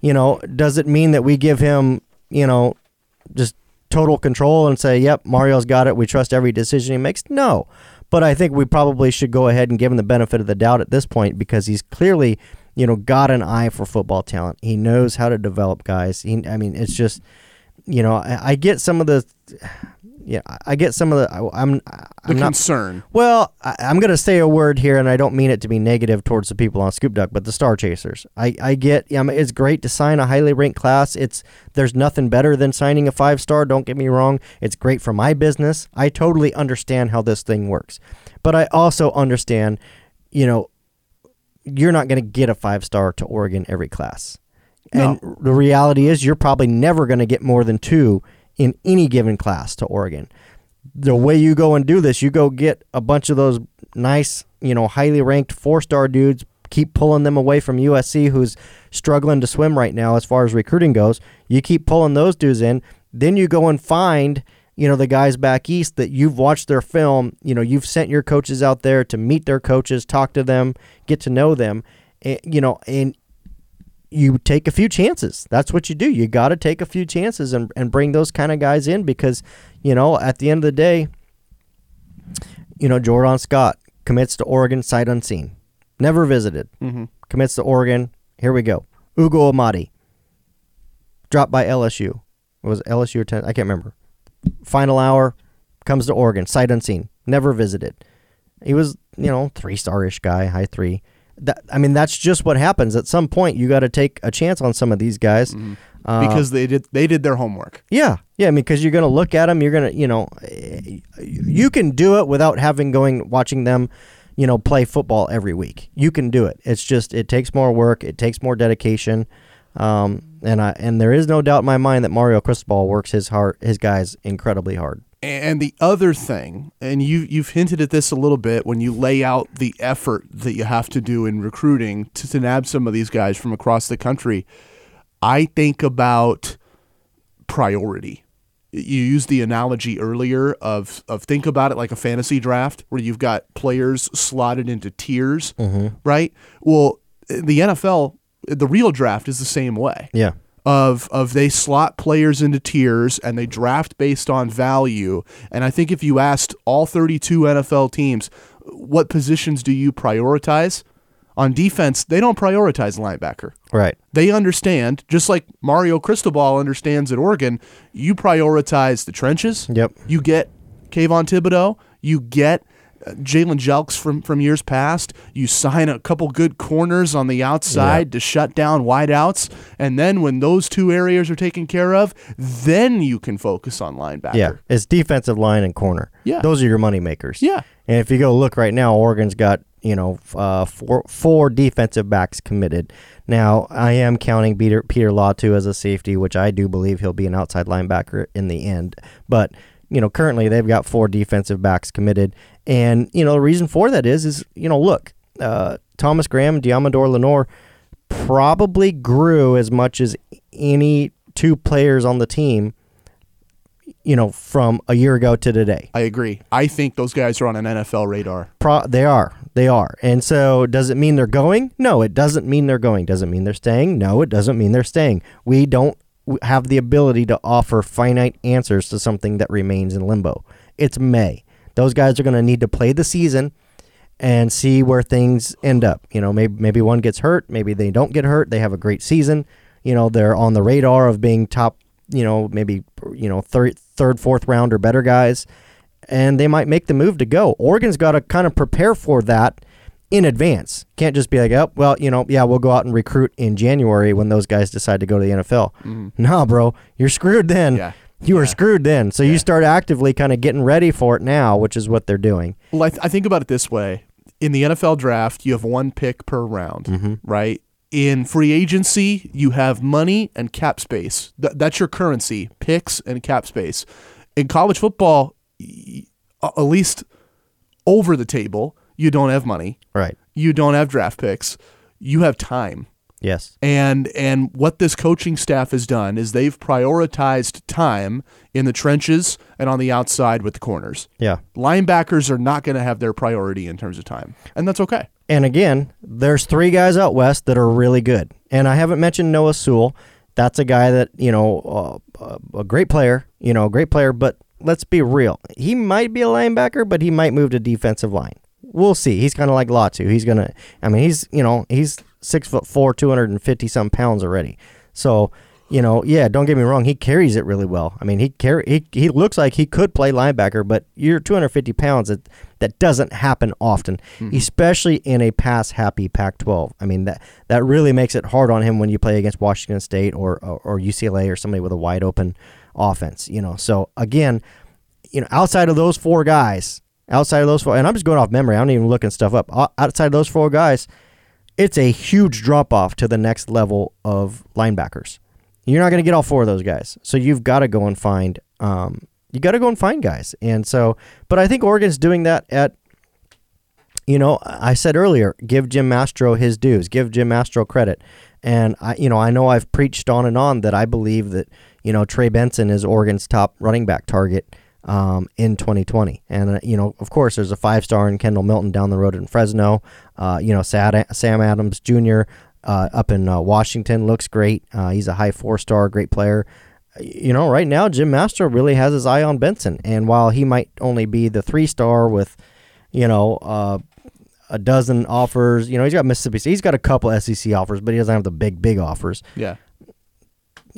you know, does it mean that we give him, you know, just total control and say, yep, Mario's got it. We trust every decision he makes? No. But I think we probably should go ahead and give him the benefit of the doubt at this point, because he's clearly – you know, got an eye for football talent. He knows how to develop guys. He, I mean, it's just, you know, I, I get some of the, yeah, I get some of the, I, I'm, I'm the concern. Not, well, I, I'm going to say a word here, and I don't mean it to be negative towards the people on Scoop Duck, but the Star Chasers. I, I get, I mean, it's great to sign a highly ranked class. It's, there's nothing better than signing a five star. Don't get me wrong. It's great for my business. I totally understand how this thing works, but I also understand, you know, you're not going to get a five-star to Oregon every class. And no. The reality is you're probably never going to get more than two in any given class to Oregon. The way you go and do this, you go get a bunch of those nice, you know, highly ranked four-star dudes, keep pulling them away from U S C, who's struggling to swim right now as far as recruiting goes. You keep pulling those dudes in. Then you go and find, you know, the guys back east that you've watched their film, you know, you've sent your coaches out there to meet their coaches, talk to them, get to know them, and, you know, and you take a few chances. That's what you do. You got to take a few chances and, and bring those kind of guys in because, you know, at the end of the day, you know, Jordan Scott commits to Oregon sight unseen. Never visited. Mm-hmm. Commits to Oregon. Here we go. Ugo Amadi. Dropped by L S U. It was L S U or ten? I can't remember. Final hour, comes to Oregon, sight unseen, never visited. He was, you know, three-star-ish guy, high three. That, I mean, that's just what happens. At some point, you got to take a chance on some of these guys. Mm-hmm. Uh, because they did they did their homework. Yeah, yeah, I mean, because you're going to look at them, you're going to, you know, you can do it without having going, watching them, you know, play football every week. You can do it. It's just, it takes more work, it takes more dedication. Um, and I and there is no doubt in my mind that Mario Cristobal works his heart his guys incredibly hard. And the other thing, and you you've hinted at this a little bit when you lay out the effort that you have to do in recruiting to, to nab some of these guys from across the country, I think about priority. You used the analogy earlier of of think about it like a fantasy draft where you've got players slotted into tiers, mm-hmm. right? Well, the N F L, the real draft is the same way. Yeah. Of of they slot players into tiers and they draft based on value. And I think if you asked all thirty-two N F L teams, what positions do you prioritize? On defense, they don't prioritize linebacker. Right. They understand, just like Mario Cristobal understands at Oregon, you prioritize the trenches. Yep. You get Kayvon Thibodeaux. You get Jalen Jelks from, from years past. You sign a couple good corners on the outside yeah. to shut down wideouts. And then when those two areas are taken care of, then you can focus on linebacker. Yeah, it's defensive line and corner. Yeah. Those are your moneymakers. Yeah. And if you go look right now, Oregon's got, you know, uh, four, four defensive backs committed. Now, I am counting Peter, Peter Latu as a safety, which I do believe he'll be an outside linebacker in the end. But, you know, currently they've got four defensive backs committed. And, you know, the reason for that is, is you know, look, uh, Thomas Graham and Diamador Lenore probably grew as much as any two players on the team, you know, from a year ago to today. I agree. I think those guys are on an N F L radar. Pro- they are. They are. And so does it mean they're going? No, it doesn't mean they're going. Does it mean they're staying? No, it doesn't mean they're staying. We don't have the ability to offer finite answers to something that remains in limbo. It's May. Those guys are going to need to play the season and see where things end up. You know, maybe maybe one gets hurt, maybe they don't get hurt, they have a great season. You know, they're on the radar of being top, you know, maybe, you know, third, third, fourth round or better guys, and they might make the move to go. Oregon's got to kind of prepare for that in advance. Can't just be like, oh, well, you know, yeah, we'll go out and recruit in January when those guys decide to go to the N F L. Mm. No, bro, you're screwed then. Yeah. You were yeah. screwed then, so yeah. you start actively kind of getting ready for it now, which is what they're doing. Well, I, th- I think about it this way. In the N F L draft, you have one pick per round, mm-hmm. right? In free agency, you have money and cap space. Th- that's your currency, picks and cap space. In college football, y- at least over the table, you don't have money. Right. You don't have draft picks. You have time. Yes. And and what this coaching staff has done is they've prioritized time in the trenches and on the outside with the corners. Yeah. Linebackers are not going to have their priority in terms of time, and that's okay. And again, there's three guys out west that are really good. And I haven't mentioned Noah Sewell. That's a guy that, you know, uh, a great player, you know, a great player, but let's be real. He might be a linebacker, but he might move to defensive line. We'll see. He's kind of like Latu. He's going to, I mean, he's, you know, he's Six foot four, two hundred and fifty some pounds already. So, you know, yeah. Don't get me wrong. He carries it really well. I mean, he carry he, he looks like he could play linebacker, but you're two hundred fifty pounds. That that doesn't happen often, mm-hmm. especially in a pass happy Pac twelve. I mean, that that really makes it hard on him when you play against Washington State or or, or U C L A or somebody with a wide open offense. You know. So again, you know, outside of those four guys, outside of those four, and I'm just going off memory. I'm even looking stuff up. Outside of those four guys. It's a huge drop-off to the next level of linebackers. You're not going to get all four of those guys, so you've got to go and find. Um, you got to go and find guys, and so. But I think Oregon's doing that at. You know, I said earlier, give Jim Mastro his dues, give Jim Mastro credit, and I, you know, I know I've preached on and on that I believe that you know Trey Benson is Oregon's top running back target um, in twenty twenty. And, uh, you know, of course, there's a five-star in Kendall Milton down the road in Fresno. Uh, you know, Sam Adams Junior Uh, up in uh, Washington looks great. Uh, he's a high four-star, great player. You know, right now, Jim Mastro really has his eye on Benson. And while he might only be the three-star with, you know, uh, a dozen offers, you know, he's got Mississippi State. He's got a couple S E C offers, but he doesn't have the big, big offers. Yeah.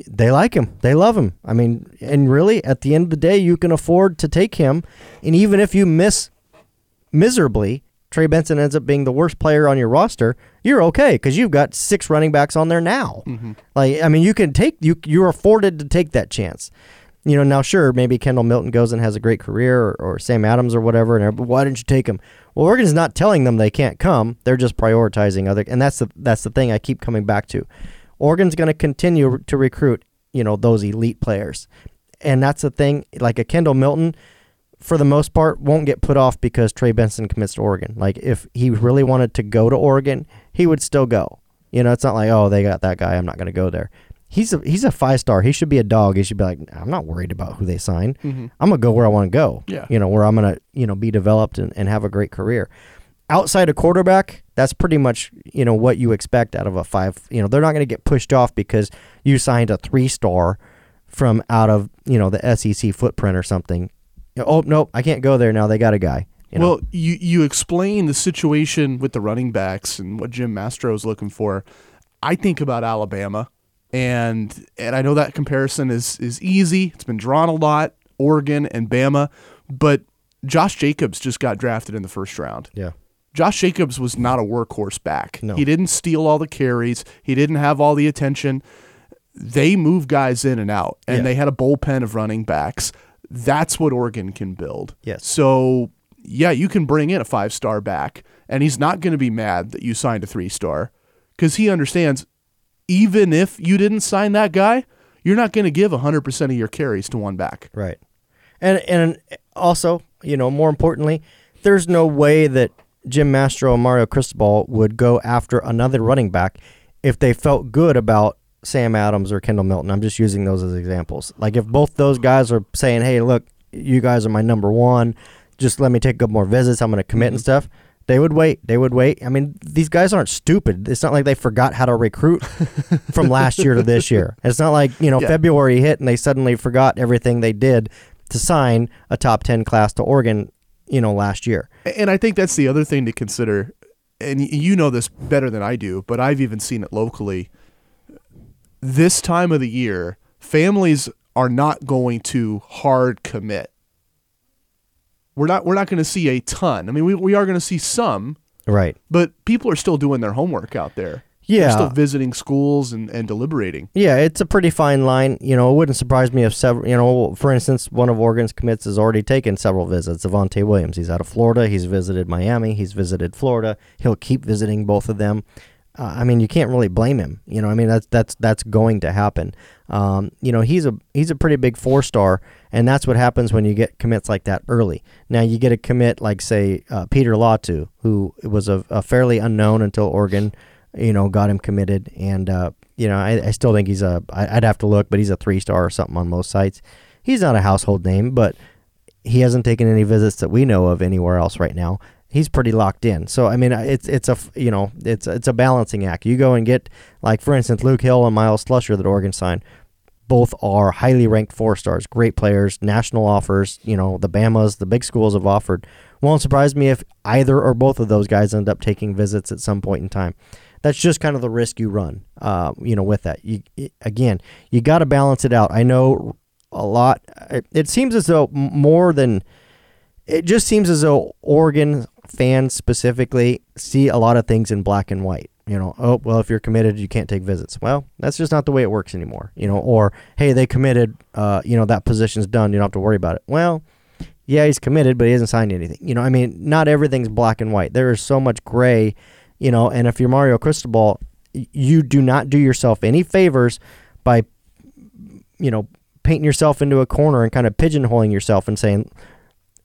They like him. They love him. I mean, and really, at the end of the day, you can afford to take him. And even if you miss miserably, Trey Benson ends up being the worst player on your roster, you're okay because you've got six running backs on there now. Mm-hmm. Like, I mean, you can take, you, you're afforded to take that chance. You know, now, sure, maybe Kendall Milton goes and has a great career or, or Sam Adams or whatever, and but why didn't you take him? Well, Oregon's not telling them they can't come. They're just prioritizing other, and that's the that's the thing I keep coming back to. Oregon's going to continue to recruit, you know, those elite players. And that's the thing, like a Kendall Milton, for the most part, won't get put off because Trey Benson commits to Oregon. Like, if he really wanted to go to Oregon, he would still go. You know, it's not like, oh, they got that guy, I'm not going to go there. He's a, he's a five-star. He should be a dog. He should be like, I'm not worried about who they sign. Mm-hmm. I'm going to go where I want to go, yeah. you know, where I'm going to, you know, be developed and, and have a great career. Outside a quarterback, that's pretty much, you know, what you expect out of a five. You know, they're not going to get pushed off because you signed a three-star from out of, you know, the S E C footprint or something. Oh, nope, I can't go there now. They got a guy. You know? Well, you, you explain the situation with the running backs and what Jim Mastro is looking for. I think about Alabama, and and I know that comparison is is easy. It's been drawn a lot, Oregon and Bama, but Josh Jacobs just got drafted in the first round. Yeah. Josh Jacobs was not a workhorse back. No. He didn't steal all the carries. He didn't have all the attention. They move guys in and out, and yeah. they had a bullpen of running backs. That's what Oregon can build. Yes. So, yeah, you can bring in a five-star back, and he's not going to be mad that you signed a three-star because he understands even if you didn't sign that guy, you're not going to give one hundred percent of your carries to one back. Right. And and also, you know, more importantly, there's no way that Jim Mastro and Mario Cristobal would go after another running back if they felt good about Sam Adams or Kendall Milton. I'm just using those as examples. Like, if both those guys are saying, hey, look, you guys are my number one, just let me take up more visits, I'm going to commit mm-hmm. and stuff, they would wait. They would wait. I mean, these guys aren't stupid. It's not like they forgot how to recruit from last year to this year. It's not like, you know, yeah. February hit and they suddenly forgot everything they did to sign a top ten class to Oregon, you know, last year. And I think that's the other thing to consider, and you know this better than I do, but I've even seen it locally. This time of the year, families are not going to hard commit. We're not we're not going to see a ton. I mean, we we are going to see some. Right. But people are still doing their homework out there. Yeah. They're still visiting schools and, and deliberating. Yeah, it's a pretty fine line. You know, it wouldn't surprise me if several, you know, for instance, one of Oregon's commits has already taken several visits. Avonte Williams, he's out of Florida. He's visited Miami. He's visited Florida. He'll keep visiting both of them. Uh, I mean, you can't really blame him. You know, I mean, that's that's that's going to happen. Um, you know, he's a he's a pretty big four-star, and that's what happens when you get commits like that early. Now, you get a commit like, say, uh, Peter Latu, who was a, a fairly unknown until Oregon, you know, got him committed. And, uh, you know, I, I still think he's a – I'd have to look, but he's a three-star or something on most sites. He's not a household name, but he hasn't taken any visits that we know of anywhere else right now. He's pretty locked in. So, I mean, it's it's a, you know, it's it's a balancing act. You go and get, like, for instance, Luke Hill and Miles Slusher that Oregon signed. Both are highly ranked four stars, great players, national offers. You know, the Bamas, the big schools have offered. Won't surprise me if either or both of those guys end up taking visits at some point in time. That's just kind of the risk you run, uh, you know, with that. You Again, you got to balance it out. I know a lot. It, it seems as though more than, it just seems as though Oregon fans specifically see a lot of things in black and white. You know, oh, well, if you're committed, you can't take visits. Well, that's just not the way it works anymore. You know, or, hey, they committed, uh, you know, that position's done, you don't have to worry about it. Well, yeah, he's committed, but he hasn't signed anything. You know, I mean, not everything's black and white. There is so much gray, you know, and if you're Mario Cristobal, you do not do yourself any favors by, you know, painting yourself into a corner and kind of pigeonholing yourself and saying,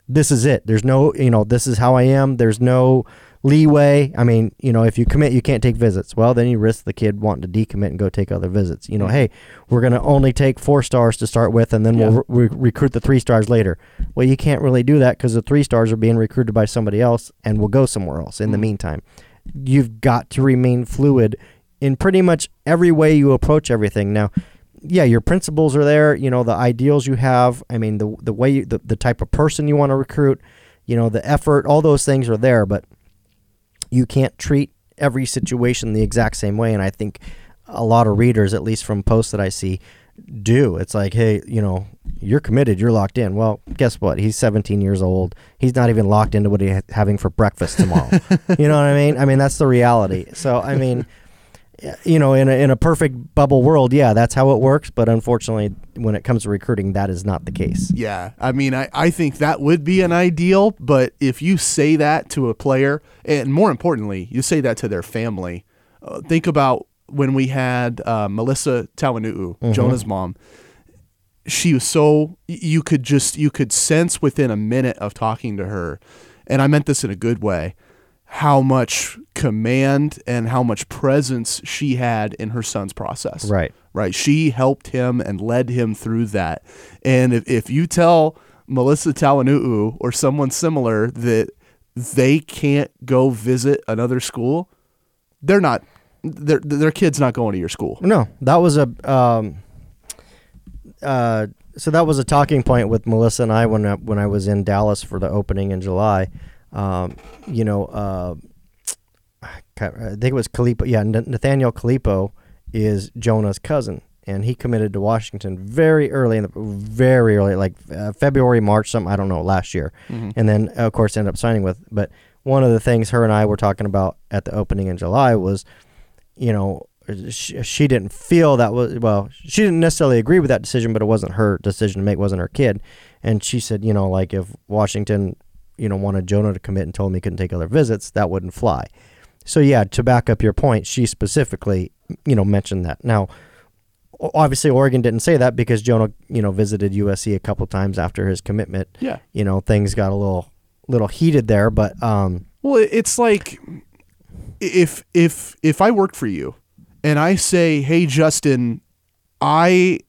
this is it. There's no, you know, this is how I am. There's no leeway. I mean, you know, if you commit, you can't take visits. Well, then you risk the kid wanting to decommit and go take other visits. You know, hey, we're going to only take four stars to start with, and then yeah. we'll re- recruit the three stars later. Well, you can't really do that because the three stars are being recruited by somebody else and will go somewhere else in mm-hmm. the meantime. You've got to remain fluid in pretty much every way you approach everything. Now, yeah, your principles are there, you know, the ideals you have, I mean, the the way you, the, the type of person you want to recruit, you know, the effort, all those things are there, but you can't treat every situation the exact same way. And I think a lot of readers, at least from posts that I see, do. It's like, hey, you know, you're committed, you're locked in. Well, guess what? He's seventeen years old. He's not even locked into what he's having for breakfast tomorrow. You know what I mean? I mean, that's the reality. So, I mean, you know, in a, in a perfect bubble world, yeah, that's how it works. But unfortunately, when it comes to recruiting, that is not the case. Yeah. I mean, I, I think that would be an ideal. But if you say that to a player, and more importantly, you say that to their family, uh, think about when we had uh, Melissa Tawanu'u, mm-hmm. Jonah's mom, she was so, you could just, you could sense within a minute of talking to her, and I meant this in a good way, how much command and how much presence she had in her son's process. Right. Right. She helped him and led him through that. And if, if you tell Melissa Tawanu'u or someone similar that they can't go visit another school, they're not, their their kid's not going to your school. No, that was a, um, uh, so that was a talking point with Melissa and I when I, when I was in Dallas for the opening in July. Um, you know, uh, I think it was Kalipo. Yeah, Nathaniel Kalipo is Jonah's cousin, and he committed to Washington very early, in the, very early, like uh, February, March, something, I don't know, last year. Mm-hmm. And then, of course, ended up signing with. But one of the things her and I were talking about at the opening in July was, you know, she, she didn't feel that was, well, she didn't necessarily agree with that decision, but it wasn't her decision to make, it wasn't her kid. And she said, you know, like if Washington, you know, wanted Jonah to commit and told him he couldn't take other visits, that wouldn't fly. So, yeah, to back up your point, she specifically, you know, mentioned that. Now, obviously, Oregon didn't say that because Jonah, you know, visited U S C a couple times after his commitment. Yeah. You know, things got a little little heated there, but... Um, well, it's like if if if I work for you and I say, hey, Justin, I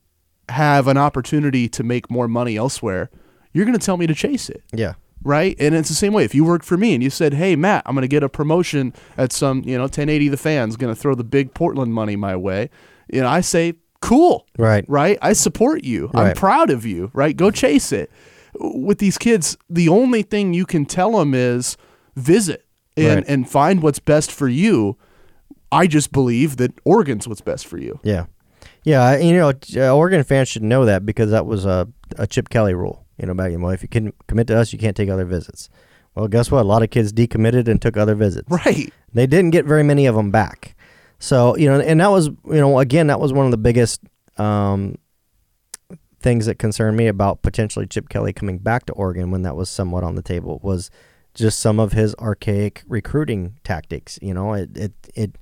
have an opportunity to make more money elsewhere, you're going to tell me to chase it. Yeah. Right? And it's the same way. If you worked for me and you said, hey, Matt, I'm going to get a promotion at some, you know, ten eighty The Fan's going to throw the big Portland money my way. You know, I say, cool. Right. Right? I support you. Right. I'm proud of you. Right? Go chase it. With these kids, the only thing you can tell them is visit and, right. and find what's best for you. I just believe that Oregon's what's best for you. Yeah. Yeah. You know, Oregon fans should know that because that was a, a Chip Kelly rule. You know, back in, well, if you can commit to us, you can't take other visits. Well, guess what? A lot of kids decommitted and took other visits. Right. They didn't get very many of them back. So, you know, and that was, you know, again, that was one of the biggest um, things that concerned me about potentially Chip Kelly coming back to Oregon when that was somewhat on the table was just some of his archaic recruiting tactics. You know, it, it, it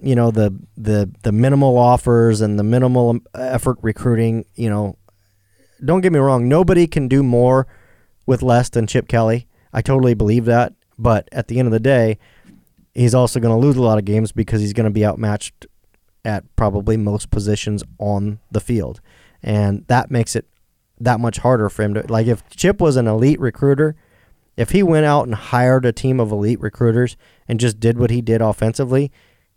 you know, the, the, the minimal offers and the minimal effort recruiting, you know. Don't get me wrong. Nobody can do more with less than Chip Kelly. I totally believe that. But at the end of the day, he's also going to lose a lot of games because he's going to be outmatched at probably most positions on the field. And that makes it that much harder for him to, like if Chip was an elite recruiter, if he went out and hired a team of elite recruiters and just did what he did offensively,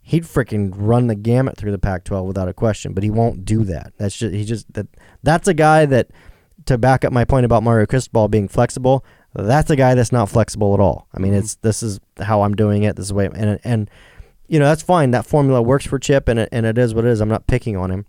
he'd freaking run the gamut through the Pac twelve without a question, but he won't do that. That's just he just that that's a guy that, to back up my point about Mario Cristobal being flexible, that's a guy that's not flexible at all. I mean, it's this is how I'm doing it. This is the way, and and you know that's fine. That formula works for Chip, and it, and it is what it is. I'm not picking on him.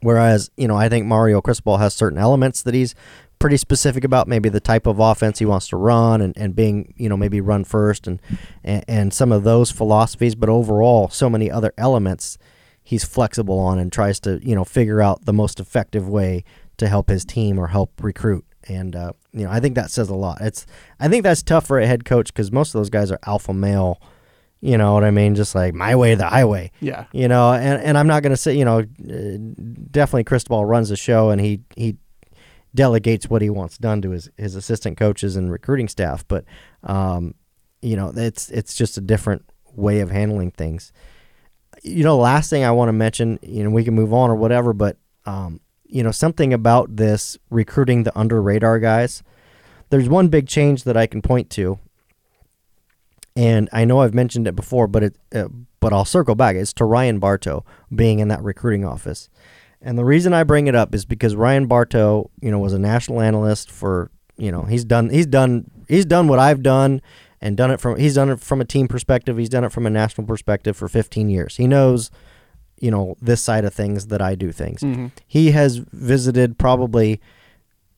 Whereas you know I think Mario Cristobal has certain elements that he's pretty specific about, maybe the type of offense he wants to run and, and being, you know, maybe run first and, and and some of those philosophies. But overall, so many other elements he's flexible on and tries to, you know, figure out the most effective way to help his team or help recruit. And, uh, you know, I think that says a lot. It's I think that's tough for a head coach because most of those guys are alpha male. You know what I mean? Just like my way, the highway. Yeah. You know, and, and I'm not going to say, you know, definitely Cristobal runs the show and he he. delegates what he wants done to his, his assistant coaches and recruiting staff, but um, you know it's it's just a different way of handling things. You know, last thing I want to mention, you know, we can move on or whatever, but um, you know, something about this recruiting the under radar guys. There's one big change that I can point to, and I know I've mentioned it before, but it uh, but I'll circle back. It's to Ryan Bartow being in that recruiting office. And the reason I bring it up is because Ryan Bartow, you know, was a national analyst for, you know, he's done, he's done, he's done what I've done and done it from, he's done it from a team perspective. He's done it from a national perspective for fifteen years. He knows, you know, this side of things that I do things. Mm-hmm. He has visited probably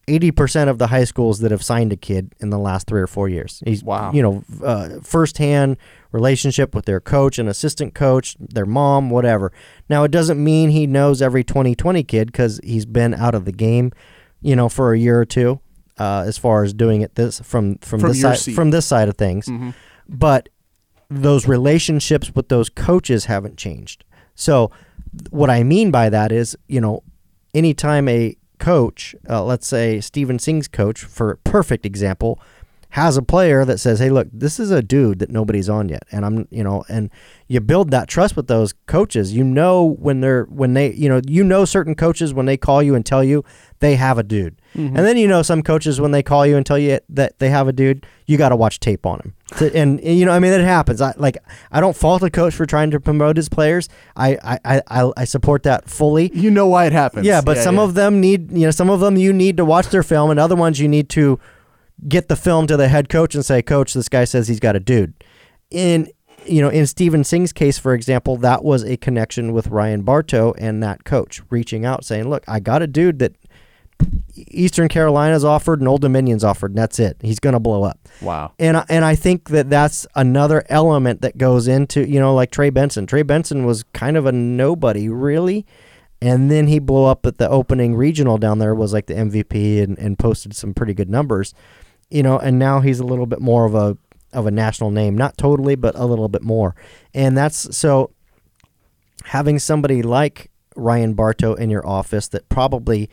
eighty percent of the high schools that have signed a kid in the last three or four years. He's, wow. you know, uh, firsthand relationship with their coach and assistant coach, their mom, whatever. Now, it doesn't mean he knows every twenty twenty kid because he's been out of the game, you know, for a year or two uh, as far as doing it this from, from, from, this, side, from this side of things. Mm-hmm. But those relationships with those coaches haven't changed. So what I mean by that is, you know, anytime a coach, uh, let's say Stephen Sings coach, for a perfect example, has a player that says, hey, look, this is a dude that nobody's on yet. And I'm, you know, and you build that trust with those coaches. You know, when they're, when they, you know, you know, certain coaches, when they call you and tell you they have a dude. Mm-hmm. And then, you know, some coaches, when they call you and tell you that they have a dude, you got to watch tape on him. To, and, and, you know, I mean, it happens. I like, I don't fault a coach for trying to promote his players. I, I, I, I support that fully. You know why it happens. Yeah. But yeah, some yeah. of them need, you know, some of them you need to watch their film, and other ones you need to get the film to the head coach and say, coach, this guy says he's got a dude. In, you know, in Stephen Sings' case, for example, that was a connection with Ryan Bartow and that coach reaching out saying, look, I got a dude that Eastern Carolina's offered and Old Dominion's offered, and that's it. He's going to blow up. Wow. And, and I think that that's another element that goes into, you know, like Trey Benson. Trey Benson was kind of a nobody, really. And then he blew up at the opening regional down there, was like the M V P and, and posted some pretty good numbers. You know, and now he's a little bit more of a of a national name, not totally, but a little bit more. And that's so having somebody like Ryan Bartow in your office that probably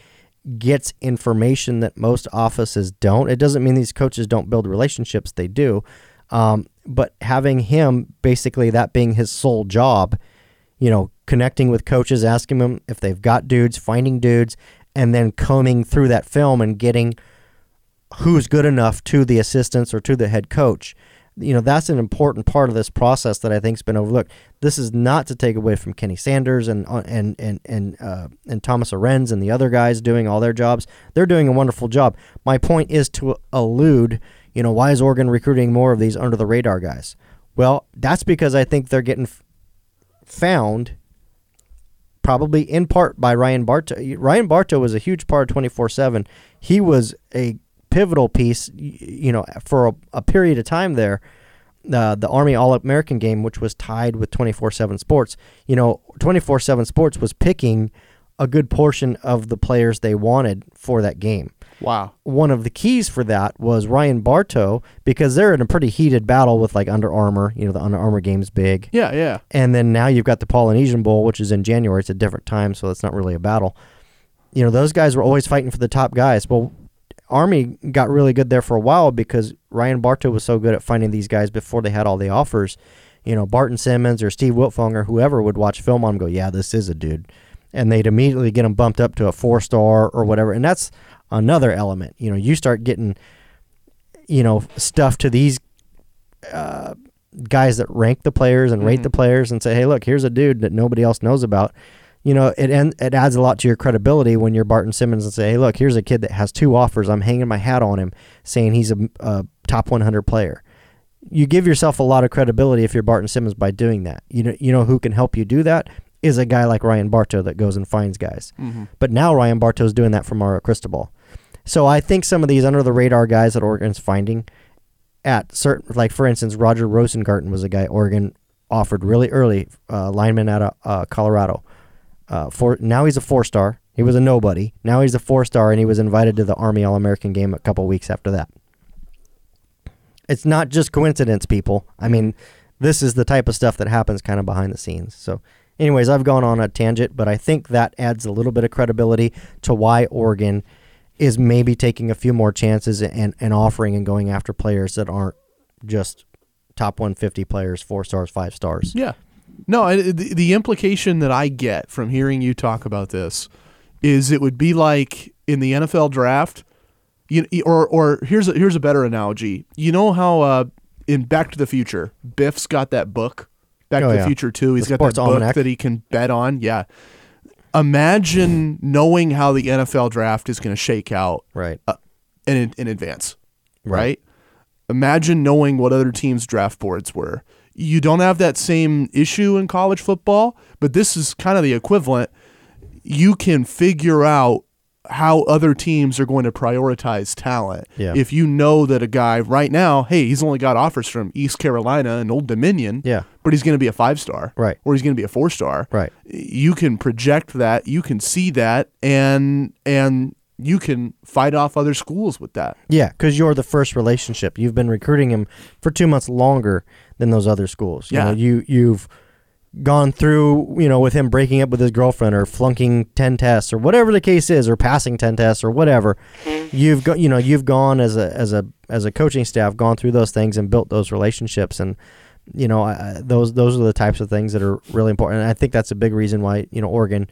gets information that most offices don't. It doesn't mean these coaches don't build relationships; they do. Um, but having him, basically that being his sole job, you know, connecting with coaches, asking them if they've got dudes, finding dudes, and then combing through that film and getting who's good enough to the assistants or to the head coach. You know, that's an important part of this process that I think has been overlooked. This is not to take away from Kenny Sanders and and and and uh, and Thomas Arens and the other guys doing all their jobs. They're doing a wonderful job. My point is to allude, you know, why is Oregon recruiting more of these under the radar guys? Well, that's because I think they're getting f- found probably in part by Ryan Bartow. Ryan Bartow was a huge part of twenty-four seven. He was a pivotal piece, you know, for a, a period of time there, uh, the Army All-American game, which was tied with twenty-four seven Sports. You know, twenty-four seven Sports was picking a good portion of the players they wanted for that game. Wow. One of the keys for that was Ryan Bartow, because they're in a pretty heated battle with like Under Armour. You know, the Under Armour game's big. Yeah, yeah. And then now you've got the Polynesian Bowl, which is in January. It's a different time, so it's not really a battle. You know, those guys were always fighting for the top guys. Well, Army got really good there for a while because Ryan Bartow was so good at finding these guys before they had all the offers. You know, Barton Simmons or Steve Wiltfong or whoever would watch film on and go, yeah, this is a dude. And they'd immediately get him bumped up to a four-star or whatever. And that's another element. You know, you start getting, you know, stuff to these uh, guys that rank the players and mm-hmm. rate the players and say, hey, look, here's a dude that nobody else knows about. You know, it it adds a lot to your credibility when you're Barton Simmons and say, hey, look, here's a kid that has two offers. I'm hanging my hat on him saying he's a, a top one hundred player. You give yourself a lot of credibility if you're Barton Simmons by doing that. You know, you know who can help you do that is a guy like Ryan Bartow that goes and finds guys. Mm-hmm. But now Ryan Bartow's doing that for Mario Cristobal. So I think some of these under-the-radar guys that Oregon's finding at certain, like, for instance, Roger Rosengarten was a guy Oregon offered really early, uh, lineman out of uh, Colorado. Uh, for now he's a four-star. He was a nobody. Now he's a four-star, and he was invited to the Army All-American game a couple weeks after that. It's not just coincidence, people. I mean, this is the type of stuff that happens kind of behind the scenes. So anyways, I've gone on a tangent, but I think that adds a little bit of credibility to why Oregon is maybe taking a few more chances and, and offering and going after players that aren't just top one fifty players, four stars, five stars. Yeah. No, the, the implication that I get from hearing you talk about this is it would be like in the N F L draft, you, or or here's a, here's a better analogy. You know how uh, in Back to the Future, Biff's got that book, Back oh, to yeah. the Future two. He's the got that almanac book that he can bet on. Yeah. Imagine knowing how the N F L draft is going to shake out right uh, in, in advance, right. right? Imagine knowing what other teams' draft boards were. You don't have that same issue in college football, but this is kind of the equivalent. You can figure out how other teams are going to prioritize talent. Yeah. If you know that a guy right now, hey, he's only got offers from East Carolina and Old Dominion, yeah, but he's going to be a five-star, right, or he's going to be a four-star. Right. You can project that. You can see that, and and you can fight off other schools with that. Yeah, because you're the first relationship. You've been recruiting him for two months longer than those other schools. You yeah. know, you, you've gone through, you know, with him breaking up with his girlfriend or flunking ten tests or whatever the case is, or passing ten tests or whatever, you've got, you know, you've gone as a as a as a coaching staff, gone through those things and built those relationships, and you know, I, those those are the types of things that are really important. And I think that's a big reason why, you know, Oregon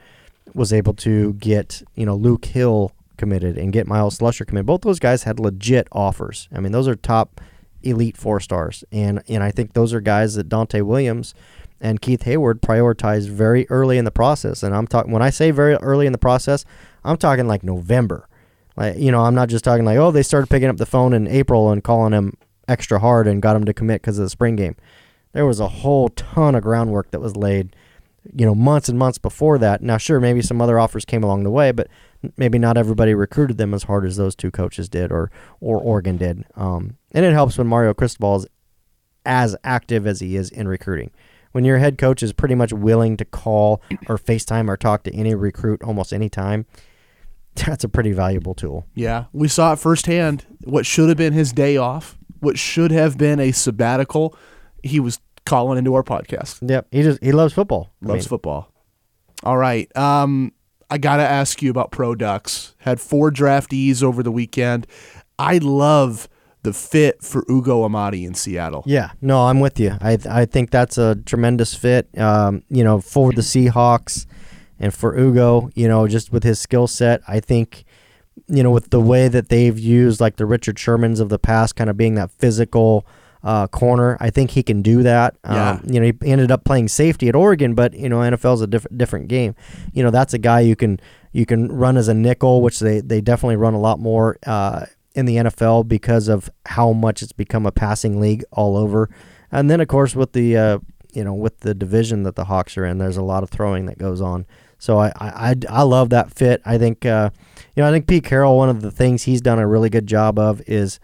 was able to get, you know, Luke Hill committed and get Miles Slusher committed. Both those guys had legit offers. I mean, those are top elite four stars, and and I think those are guys that Dante Williams and Keith Hayward prioritized very early in the process. And I'm talking, when I say very early in the process, I'm talking like November. Like, you know, I'm not just talking like, oh, they started picking up the phone in April and calling him extra hard and got him to commit because of the spring game. There was a whole ton of groundwork that was laid, you know, months and months before that. Now, sure, maybe some other offers came along the way, but maybe not everybody recruited them as hard as those two coaches did, or or Oregon did. Um, and it helps when Mario Cristobal is as active as he is in recruiting. When your head coach is pretty much willing to call or FaceTime or talk to any recruit almost any time, that's a pretty valuable tool. Yeah, we saw it firsthand. What should have been his day off, what should have been a sabbatical, he was calling into our podcast. Yep, he just he loves football. Loves I mean. football. All right, um, I got to ask you about Pro Ducks. Had four draftees over the weekend. I love the fit for Ugo Amadi in Seattle. Yeah, no, I'm with you. I I think that's a tremendous fit, um, you know, for the Seahawks and for Ugo, you know, just with his skill set. I think, you know, with the way that they've used, like, the Richard Shermans of the past kind of being that physical uh, corner, I think he can do that. Um, yeah. You know, he ended up playing safety at Oregon, but, you know, N F L's a diff- different game. You know, that's a guy you can you can run as a nickel, which they, they definitely run a lot more uh in the N F L because of how much it's become a passing league all over. And then, of course, with the uh, you know, with the division that the Hawks are in, there's a lot of throwing that goes on. So I I, I love that fit. I think uh, you know I think Pete Carroll, one of the things he's done a really good job of is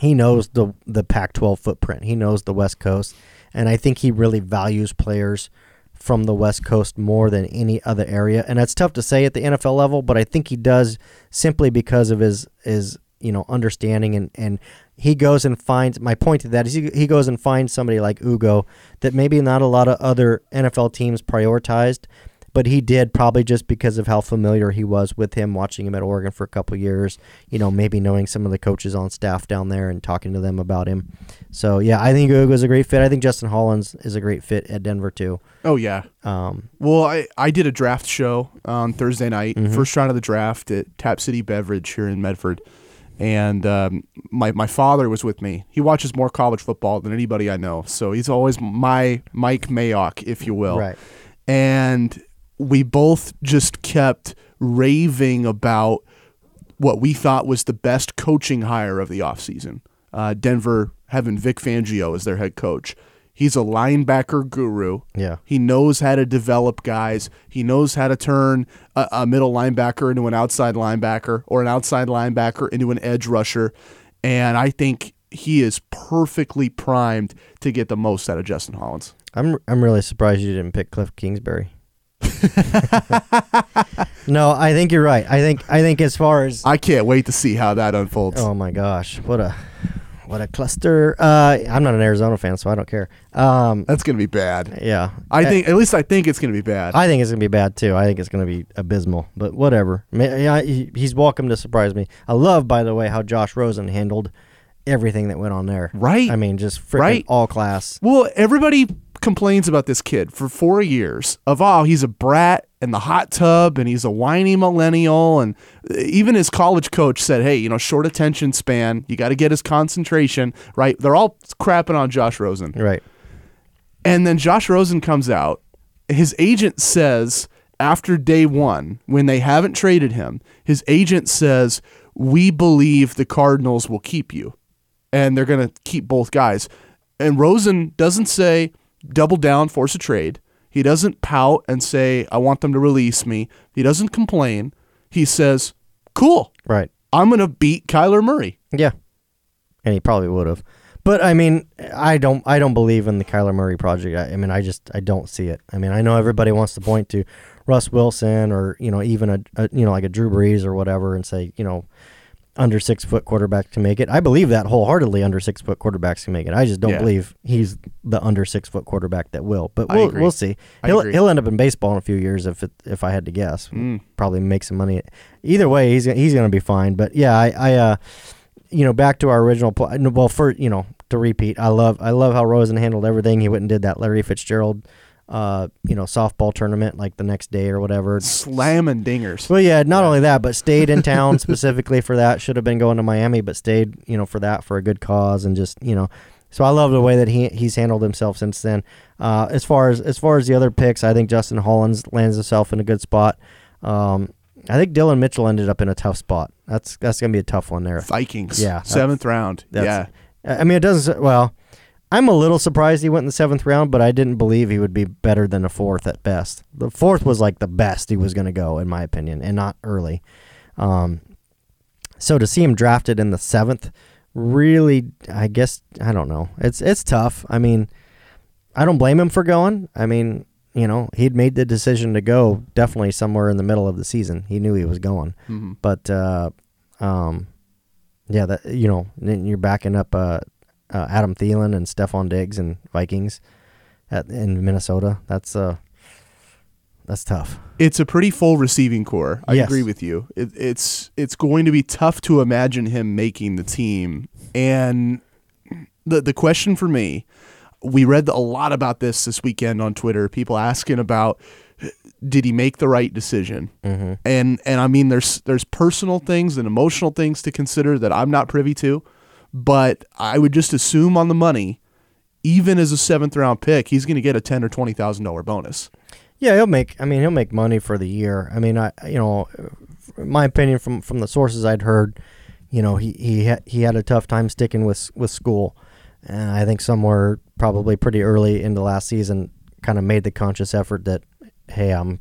he knows the the Pac twelve footprint. He knows the West Coast, and I think he really values players from the West Coast more than any other area. And that's tough to say at the N F L level, but I think he does simply because of his, his you know, understanding. And, and he goes and finds, my point to that is he, he goes and finds somebody like Ugo that maybe not a lot of other N F L teams prioritized, but he did probably just because of how familiar he was with him, watching him at Oregon for a couple of years, you know, maybe knowing some of the coaches on staff down there and talking to them about him. So, yeah, I think Ugo's a great fit. I think Justin Hollins is a great fit at Denver, too. Oh, yeah. Um, well, I, I did a draft show on Thursday night, mm-hmm. first round of the draft at Tap City Beverage here in Medford. And um, my my father was with me. He watches more college football than anybody I know. So he's always my Mike Mayock, if you will. Right. And we both just kept raving about what we thought was the best coaching hire of the offseason. Uh, Denver having Vic Fangio as their head coach. He's a linebacker guru. Yeah. He knows how to develop guys. He knows how to turn a, a middle linebacker into an outside linebacker, or an outside linebacker into an edge rusher. And I think he is perfectly primed to get the most out of Justin Hollins. I'm I'm really surprised you didn't pick Cliff Kingsbury. No, I think you're right. I think I think as far as I can't wait to see how that unfolds. Oh my gosh, what a what a cluster! Uh, I'm not an Arizona fan, so I don't care. Um, That's gonna be bad. Yeah, I think I, at least I think it's gonna be bad. I think it's gonna be bad too. I think it's gonna be abysmal. But whatever. Yeah, he's welcome to surprise me. I love, by the way, how Josh Rosen handled everything that went on there. Right. I mean, just freaking right. all class. Well, everybody complains about this kid for four years of, oh, he's a brat in the hot tub and he's a whiny millennial. And even his college coach said, hey, you know, short attention span, you got to get his concentration, right? They're all crapping on Josh Rosen. Right. And then Josh Rosen comes out. His agent says after day one, when they haven't traded him, his agent says, we believe the Cardinals will keep you and they're going to keep both guys. And Rosen doesn't say, double down, force a trade. He doesn't pout and say, I want them to release me. He doesn't complain. He says, cool. Right. I'm going to beat Kyler Murray. Yeah. And he probably would have. But, I mean, I don't I don't believe in the Kyler Murray project. I, I mean, I just I don't see it. I mean, I know everybody wants to point to Russ Wilson or, you know, even a, a you know, like a Drew Brees or whatever and say, you know, under six foot quarterback to make it. I believe that wholeheartedly. Under six foot quarterbacks can make it. I just don't yeah. believe he's the under six foot quarterback that will. But we'll we'll see. He'll he'll end up in baseball in a few years if it, if I had to guess. Mm. Probably make some money. Either way, he's he's going to be fine. But yeah, I I uh, you know, back to our original play. Well, for you know to repeat, I love I love how Rosen handled everything. He went and did that Larry Fitzgerald Uh, you know, softball tournament like the next day or whatever. Slamming dingers. Well, yeah, not yeah. only that, but stayed in town specifically for that. Should have been going to Miami, but stayed, you know, for that for a good cause and just, you know. So I love the way that he he's handled himself since then. Uh, as far as as far as the other picks, I think Justin Hollins lands himself in a good spot. Um, I think Dylan Mitchell ended up in a tough spot. That's that's gonna be a tough one there. Vikings. Yeah. Seventh round. Yeah. I mean, it doesn't. Well. I'm a little surprised he went in the seventh round, but I didn't believe he would be better than a fourth at best. The fourth was like the best he was going to go, in my opinion, and not early. Um, so to see him drafted in the seventh, really, I guess, I don't know. It's it's tough. I mean, I don't blame him for going. I mean, you know, he'd made the decision to go definitely somewhere in the middle of the season. He knew he was going. Mm-hmm. But, uh, um, yeah, that you know, you're backing up uh, – Uh, Adam Thielen and Stephon Diggs and Vikings at, in Minnesota. That's uh, that's tough. It's a pretty full receiving core. I yes. agree with you. It, it's it's going to be tough to imagine him making the team. And the the question for me, we read a lot about this this weekend on Twitter. People asking about, did he make the right decision? Mm-hmm. And and I mean, there's there's personal things and emotional things to consider that I'm not privy to. But I would just assume on the money, even as a seventh round pick, he's going to get a ten or twenty thousand dollar bonus. Yeah, he'll make. I mean, he'll make money for the year. I mean, I you know, my opinion from, from the sources I'd heard, you know, he he had, he had a tough time sticking with with school, and I think somewhere probably pretty early into last season, kind of made the conscious effort that, hey, I'm.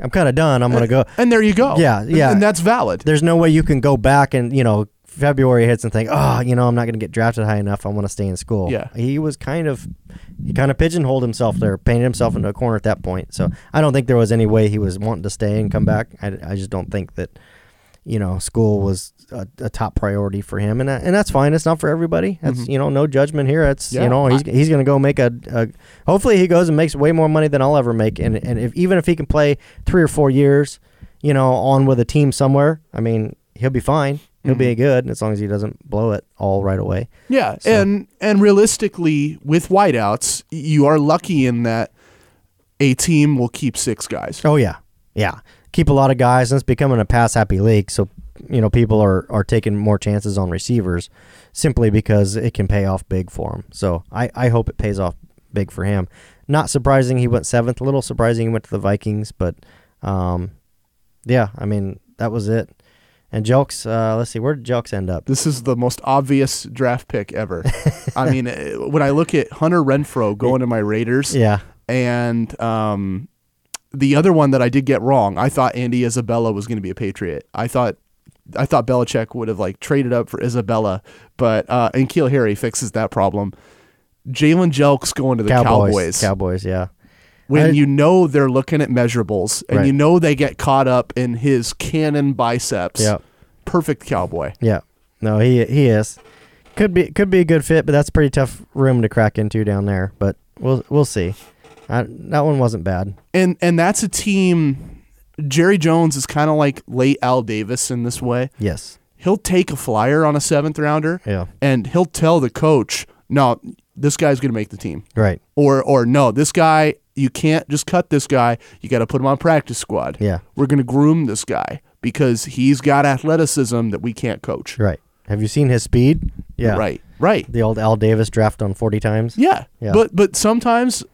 I'm kind of done. I'm going to go. And there you go. Yeah, yeah. And that's valid. There's no way you can go back and, you know, February hits and think, oh, you know, I'm not going to get drafted high enough. I want to stay in school. Yeah. He was kind of, he kind of pigeonholed himself there, painted himself into a corner at that point. So I don't think there was any way he was wanting to stay and come back. I, I just don't think that, you know, school was a, a top priority for him. And that, and that's fine. It's not for everybody. That's, mm-hmm. you know, no judgment here. It's, yeah, you know, he's I, he's going to go make a, a, hopefully he goes and makes way more money than I'll ever make. And, and if, even if he can play three or four years, you know, on with a team somewhere, I mean, he'll be fine. He'll mm-hmm. be good as long as he doesn't blow it all right away. Yeah. So. And, and realistically with wideouts, you are lucky in that a team will keep six guys. Oh yeah. Yeah. Keep a lot of guys, and it's becoming a pass-happy league, so you know people are, are taking more chances on receivers simply because it can pay off big for them. So I, I hope it pays off big for him. Not surprising he went seventh. A little surprising he went to the Vikings, but um, yeah, I mean, that was it. And Jelks, uh, let's see, where did Jelks end up? This is the most obvious draft pick ever. I mean, when I look at Hunter Renfrow going to my Raiders, yeah, and um. The other one that I did get wrong, I thought Andy Isabella was going to be a Patriot. I thought I thought Belichick would have like traded up for Isabella, but uh, and N'Keal Harry fixes that problem. Jalen Jelks going to the Cowboys. Cowboys, Cowboys yeah. When I, you know they're looking at measurables and right. you know they get caught up in his cannon biceps. Yep. Perfect Cowboy. Yeah. No, he he is. Could be could be a good fit, but that's a pretty tough room to crack into down there, but we'll we'll see. I, that one wasn't bad. And and that's a team, Jerry Jones is kind of like late Al Davis in this way. Yes. He'll take a flyer on a seventh rounder, yeah. and he'll tell the coach, no, this guy's going to make the team. Right. Or, or no, this guy, you can't just cut this guy. You got to put him on practice squad. Yeah. We're going to groom this guy because he's got athleticism that we can't coach. Right. Have you seen his speed? Yeah. Right, right. The old Al Davis draft on forty times. Yeah, yeah. But but sometimes...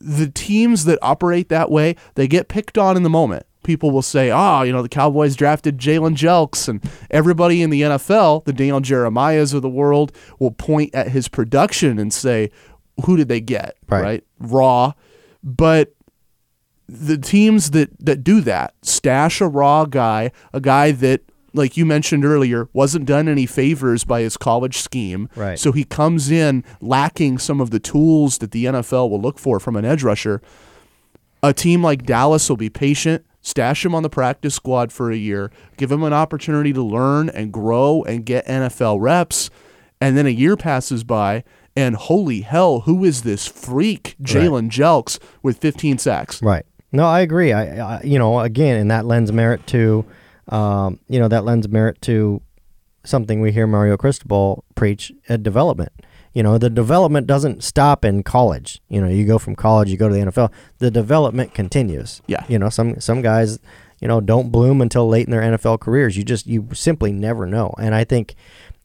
The teams that operate that way, they get picked on in the moment. People will say, oh, you know, the Cowboys drafted Jalen Jelks, and everybody in the N F L, the Daniel Jeremiahs of the world, will point at his production and say, who did they get, right? right? Raw. But the teams that, that do that, stash a raw guy, a guy that, like you mentioned earlier, wasn't done any favors by his college scheme. Right. So he comes in lacking some of the tools that the N F L will look for from an edge rusher. A team like Dallas will be patient, stash him on the practice squad for a year, give him an opportunity to learn and grow and get N F L reps, and then a year passes by, and holy hell, who is this freak Jalen Jelks with fifteen sacks? Right. No, I agree. I, I you know, again, and that lends merit to, um, you know, that lends merit to something we hear Mario Cristobal preach at development. You know, the development doesn't stop in college. You know, you go from college, you go to the N F L. The development continues. Yeah. You know, some some guys, you know, don't bloom until late in their N F L careers. You just, you simply never know. And I think,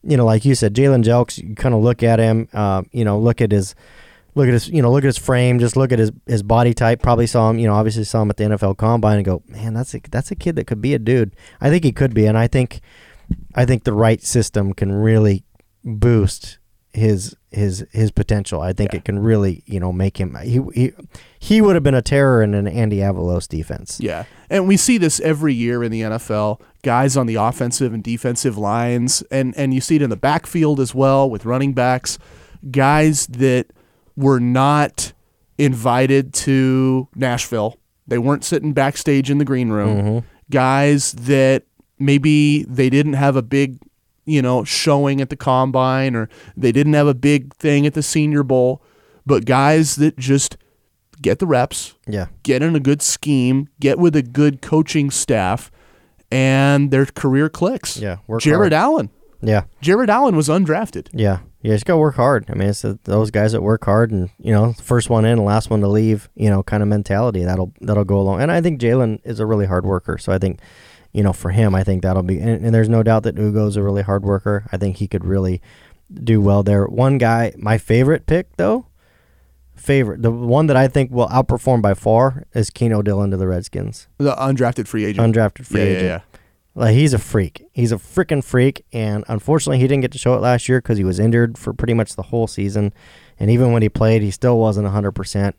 you know, like you said, Jalen Jelks, you kind of look at him, uh, you know, look at his, look at his, you know, look at his frame, just look at his, his body type. Probably saw him, you know, obviously saw him at the N F L Combine and go, man, that's a, that's a kid that could be a dude. I think he could be. And I think, I think the right system can really boost his his his potential. I think yeah. it can really, you know, make him, he, he he would have been a terror in an Andy Avalos defense. Yeah. And we see this every year in the N F L, guys on the offensive and defensive lines, and and you see it in the backfield as well with running backs, guys that were not invited to Nashville. They weren't sitting backstage in the green room. Mm-hmm. Guys that maybe they didn't have a big, you know, showing at the Combine, or they didn't have a big thing at the Senior Bowl, but guys that just get the reps, yeah, get in a good scheme, get with a good coaching staff, and their career clicks. Yeah, work Jared hard. Allen. Yeah. Jared Allen was undrafted. Yeah. Yeah, just got to work hard. I mean, it's the, those guys that work hard and, you know, first one in, last one to leave, you know, kind of mentality, that'll that'll go along. And I think Jalen is a really hard worker, so I think, you know, for him, I think that'll be, and, and there's no doubt that Ugo's a really hard worker. I think he could really do well there. One guy, my favorite pick, though, favorite, the one that I think will outperform by far is Keno Dillon to the Redskins. The undrafted free agent. Undrafted free yeah, agent. Yeah, yeah. Like, he's a freak. He's a freaking freak, and unfortunately, he didn't get to show it last year because he was injured for pretty much the whole season, and even when he played, he still wasn't one hundred percent.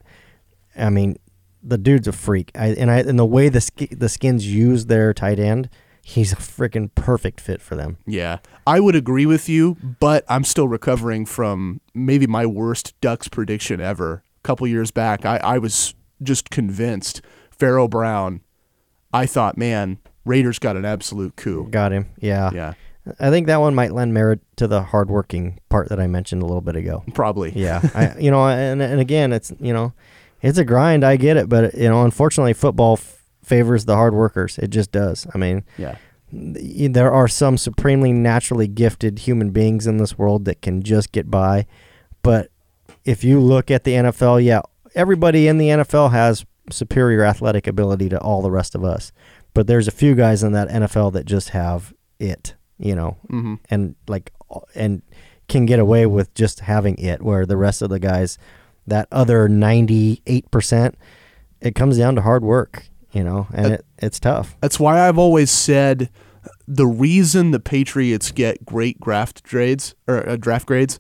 I mean, the dude's a freak, I, and I and the way the the Skins use their tight end, he's a freaking perfect fit for them. Yeah, I would agree with you, but I'm still recovering from maybe my worst Ducks prediction ever. A couple years back, I, I was just convinced. Pharaoh Brown, I thought, man, Raiders got an absolute coup. Got him, yeah. Yeah. I think that one might lend merit to the hardworking part that I mentioned a little bit ago. Probably. Yeah, I, you know, and and again, it's, you know, it's a grind, I get it, but, you know, unfortunately, football f- favors the hard workers. It just does. I mean, yeah, th- there are some supremely naturally gifted human beings in this world that can just get by, but if you look at the N F L, yeah, everybody in the N F L has superior athletic ability to all the rest of us, but there's a few guys in that N F L that just have it, you know, mm-hmm. and like, and can get away with just having it, where the rest of the guys, that other ninety-eight percent, it comes down to hard work, you know, and it, it's tough. That's why I've always said the reason the Patriots get great draft grades or uh, draft grades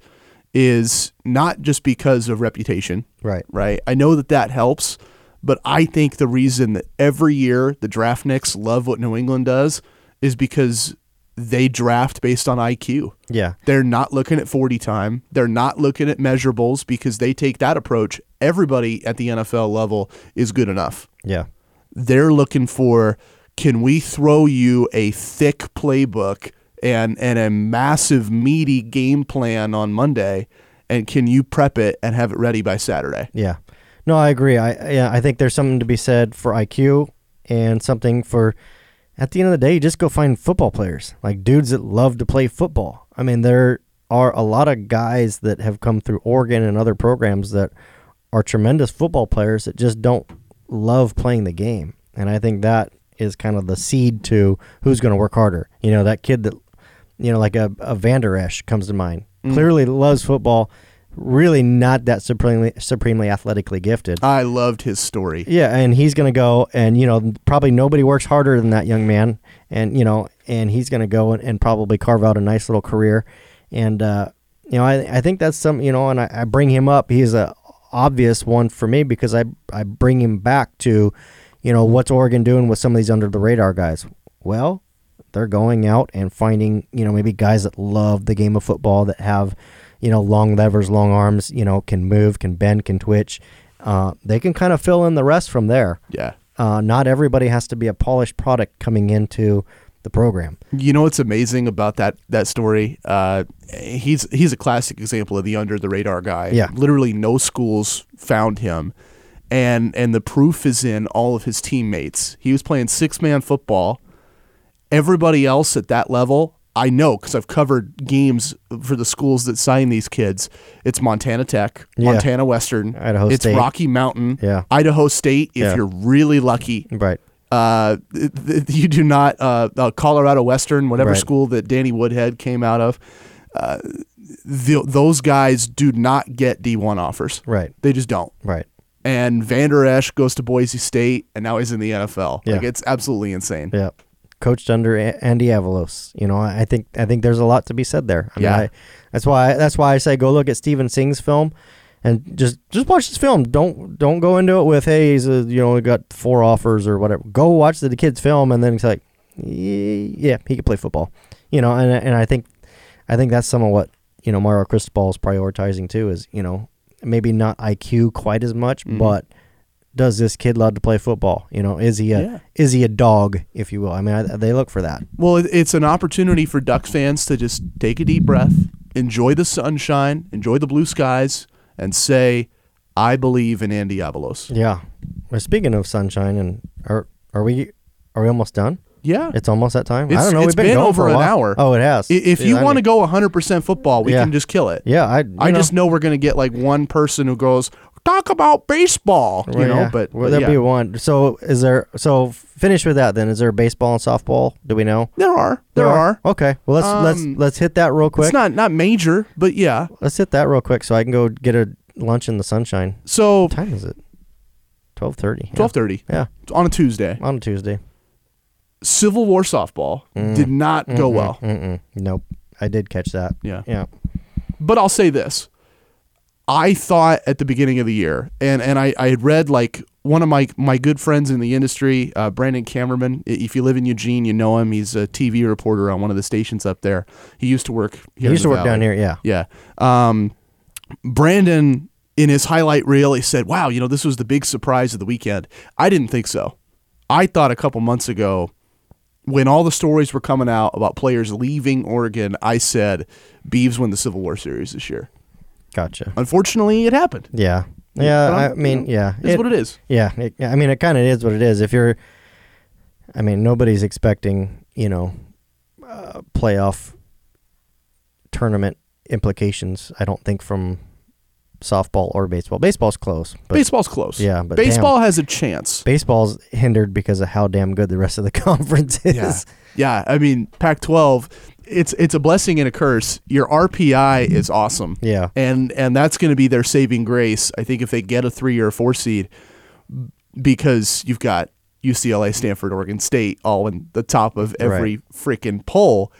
is not just because of reputation. Right. Right. I know that that helps, but I think the reason that every year the draftniks love what New England does is because they draft based on I Q. Yeah. They're not looking at forty time. They're not looking at measurables, because they take that approach. Everybody at the N F L level is good enough. Yeah. They're looking for, can we throw you a thick playbook and, and a massive meaty game plan on Monday, and can you prep it and have it ready by Saturday? Yeah. No, I agree. I yeah, I think there's something to be said for I Q, and something for, at the end of the day, you just go find football players, like dudes that love to play football. I mean, there are a lot of guys that have come through Oregon and other programs that are tremendous football players that just don't love playing the game. And I think that is kind of the seed to who's going to work harder. You know, that kid that, you know, like a, a Van Der Esch comes to mind. Mm. Clearly loves football. Really not that supremely supremely athletically gifted. I loved his story. Yeah, and he's going to go, and, you know, probably nobody works harder than that young man, and, you know, and he's going to go and, and probably carve out a nice little career. And, uh, you know, I I think that's some, you know, and I, I bring him up. He's a obvious one for me because I, I bring him back to, you know, what's Oregon doing with some of these under-the-radar guys? Well, they're going out and finding, you know, maybe guys that love the game of football, that have, you know, long levers, long arms, you know, can move, can bend, can twitch. Uh, they can kind of fill in the rest from there. Yeah. Uh, not everybody has to be a polished product coming into the program. You know what's amazing about that that story? Uh, he's he's a classic example of the under the radar guy. Yeah. Literally no schools found him. And and the proof is in all of his teammates. He was playing six-man football. Everybody else at that level, I know because I've covered games for the schools that sign these kids. It's Montana Tech, yeah. Montana Western, Idaho it's State. Rocky Mountain, yeah. Idaho State, if yeah. you're really lucky. Right. Uh, you do not, uh, uh, Colorado Western, whatever right. school that Danny Woodhead came out of. Uh, the, those guys do not get D one offers. Right. They just don't. Right. And Vander Esch goes to Boise State, and now he's in the N F L. Yeah. Like, it's absolutely insane. Yeah, coached under a- Andy Avalos. You know, I think I think there's a lot to be said there. I yeah, mean, I, that's why that's why I say go look at Stephen Sings' film, and just just watch this film. Don't don't go into it with hey, he's a, you know, got four offers or whatever. Go watch the kid's film, and then it's like, yeah, he could play football. You know, and and I think I think that's some of what, you know, Mario Cristobal is prioritizing too. Is, you know, maybe not I Q quite as much, mm-hmm. but does this kid love to play football? You know, is he a yeah. is he a dog, if you will? I mean, I, they look for that. Well, it's an opportunity for Duck fans to just take a deep breath, enjoy the sunshine, enjoy the blue skies, and say, "I believe in Andy Avalos." Yeah. Well, speaking of sunshine, and are are we are we almost done? Yeah. It's almost that time. It's, I don't know. It's We've been, been over an hour. Oh, it has. If you yeah, want to go one hundred percent football, we yeah. can just kill it. Yeah. I I know. just know we're going to get like one person who goes, talk about baseball, you well, know, yeah. but, well, but there'll yeah. be one. So is there, so finish with that then. Is there baseball and softball? Do we know? There are. There, there are. are. Okay. Well, let's, um, let's, let's hit that real quick. It's not, not major, but yeah. Let's hit that real quick so I can go get a lunch in the sunshine. So what time is it? twelve thirty Yeah. twelve thirty Yeah. On a Tuesday. On a Tuesday. Civil War softball mm. did not mm-mm, go well. Mm-mm. Nope. I did catch that. Yeah. Yeah. But I'll say this. I thought at the beginning of the year, and, and I, I had read, like, one of my, my good friends in the industry, uh, Brandon Cameraman. If you live in Eugene, you know him. He's a T V reporter on one of the stations up there. He used to work here. He used to work Valley. down here, yeah. Yeah. Um, Brandon, in his highlight reel, he said, wow, you know, this was the big surprise of the weekend. I didn't think so. I thought a couple months ago, when all the stories were coming out about players leaving Oregon, I said, Beavs win the Civil War Series this year. Gotcha. Unfortunately, it happened. Yeah. Yeah, I mean, yeah. It's what it is. Yeah. It, I mean, it kind of is what it is. If you're, I mean, nobody's expecting, you know, uh, playoff tournament implications, I don't think, from softball or baseball. Baseball's close. But baseball's close. Yeah, but baseball damn, has a chance. Baseball's hindered because of how damn good the rest of the conference is. Yeah, yeah. I mean, Pac twelve, it's it's a blessing and a curse. Your R P I is awesome. Yeah, and and that's going to be their saving grace, I think, if they get a three or a four seed, because you've got U C L A, Stanford, Oregon State all in the top of every right. freaking poll.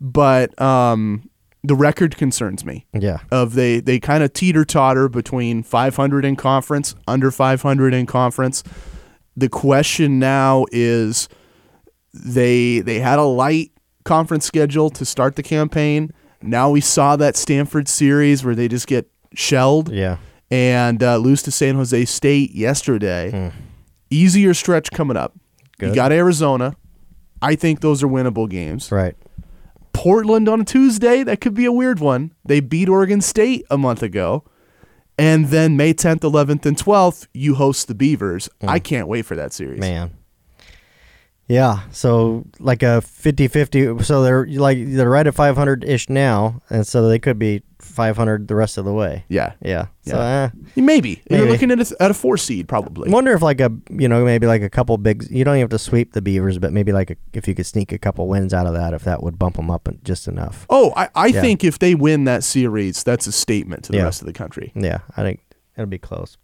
But um. The record concerns me. Yeah. Of they they kind of teeter-totter between five hundred in conference, under five hundred in conference. The question now is they they had a light conference schedule to start the campaign. Now we saw that Stanford series where they just get shelled. Yeah. And uh, lose to San Jose State yesterday. Mm. Easier stretch coming up. Good. You got Arizona. I think those are winnable games. Right. Portland on a Tuesday, that could be a weird one. They beat Oregon State a month ago. And then May tenth, eleventh, and twelfth, you host the Beavers. Mm. I can't wait for that series. Man. Yeah, so like a fifty-fifty. So they're like they're right at five hundred-ish now, and so they could be five hundred the rest of the way. Yeah. Yeah. yeah. So, uh, maybe. maybe. You're looking at a, at a four seed probably. I wonder if like a, you know, maybe like a couple big, you don't have to sweep the Beavers, but maybe like a, if you could sneak a couple wins out of that, if that would bump them up just enough. Oh, I, I yeah. think if they win that series, that's a statement to the yeah. rest of the country. Yeah, I think it'll be close.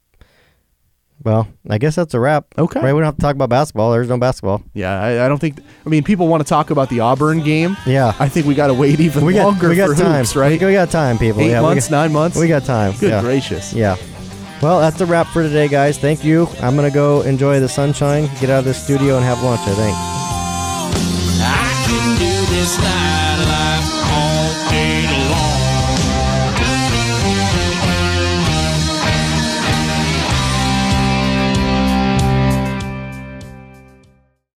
Well, I guess that's a wrap. Okay. Right? We don't have to talk about basketball. There's no basketball. Yeah, I, I don't think... Th- I mean, people want to talk about the Auburn game. Yeah. I think we got to wait even we got, longer we got for time. hoops, right? We got time, people. Eight yeah, months, got, nine months? We got time. Good yeah. gracious. Yeah. Well, that's the wrap for today, guys. Thank you. I'm going to go enjoy the sunshine, get out of the studio, and have lunch, I think. I can do this nightlife all day long.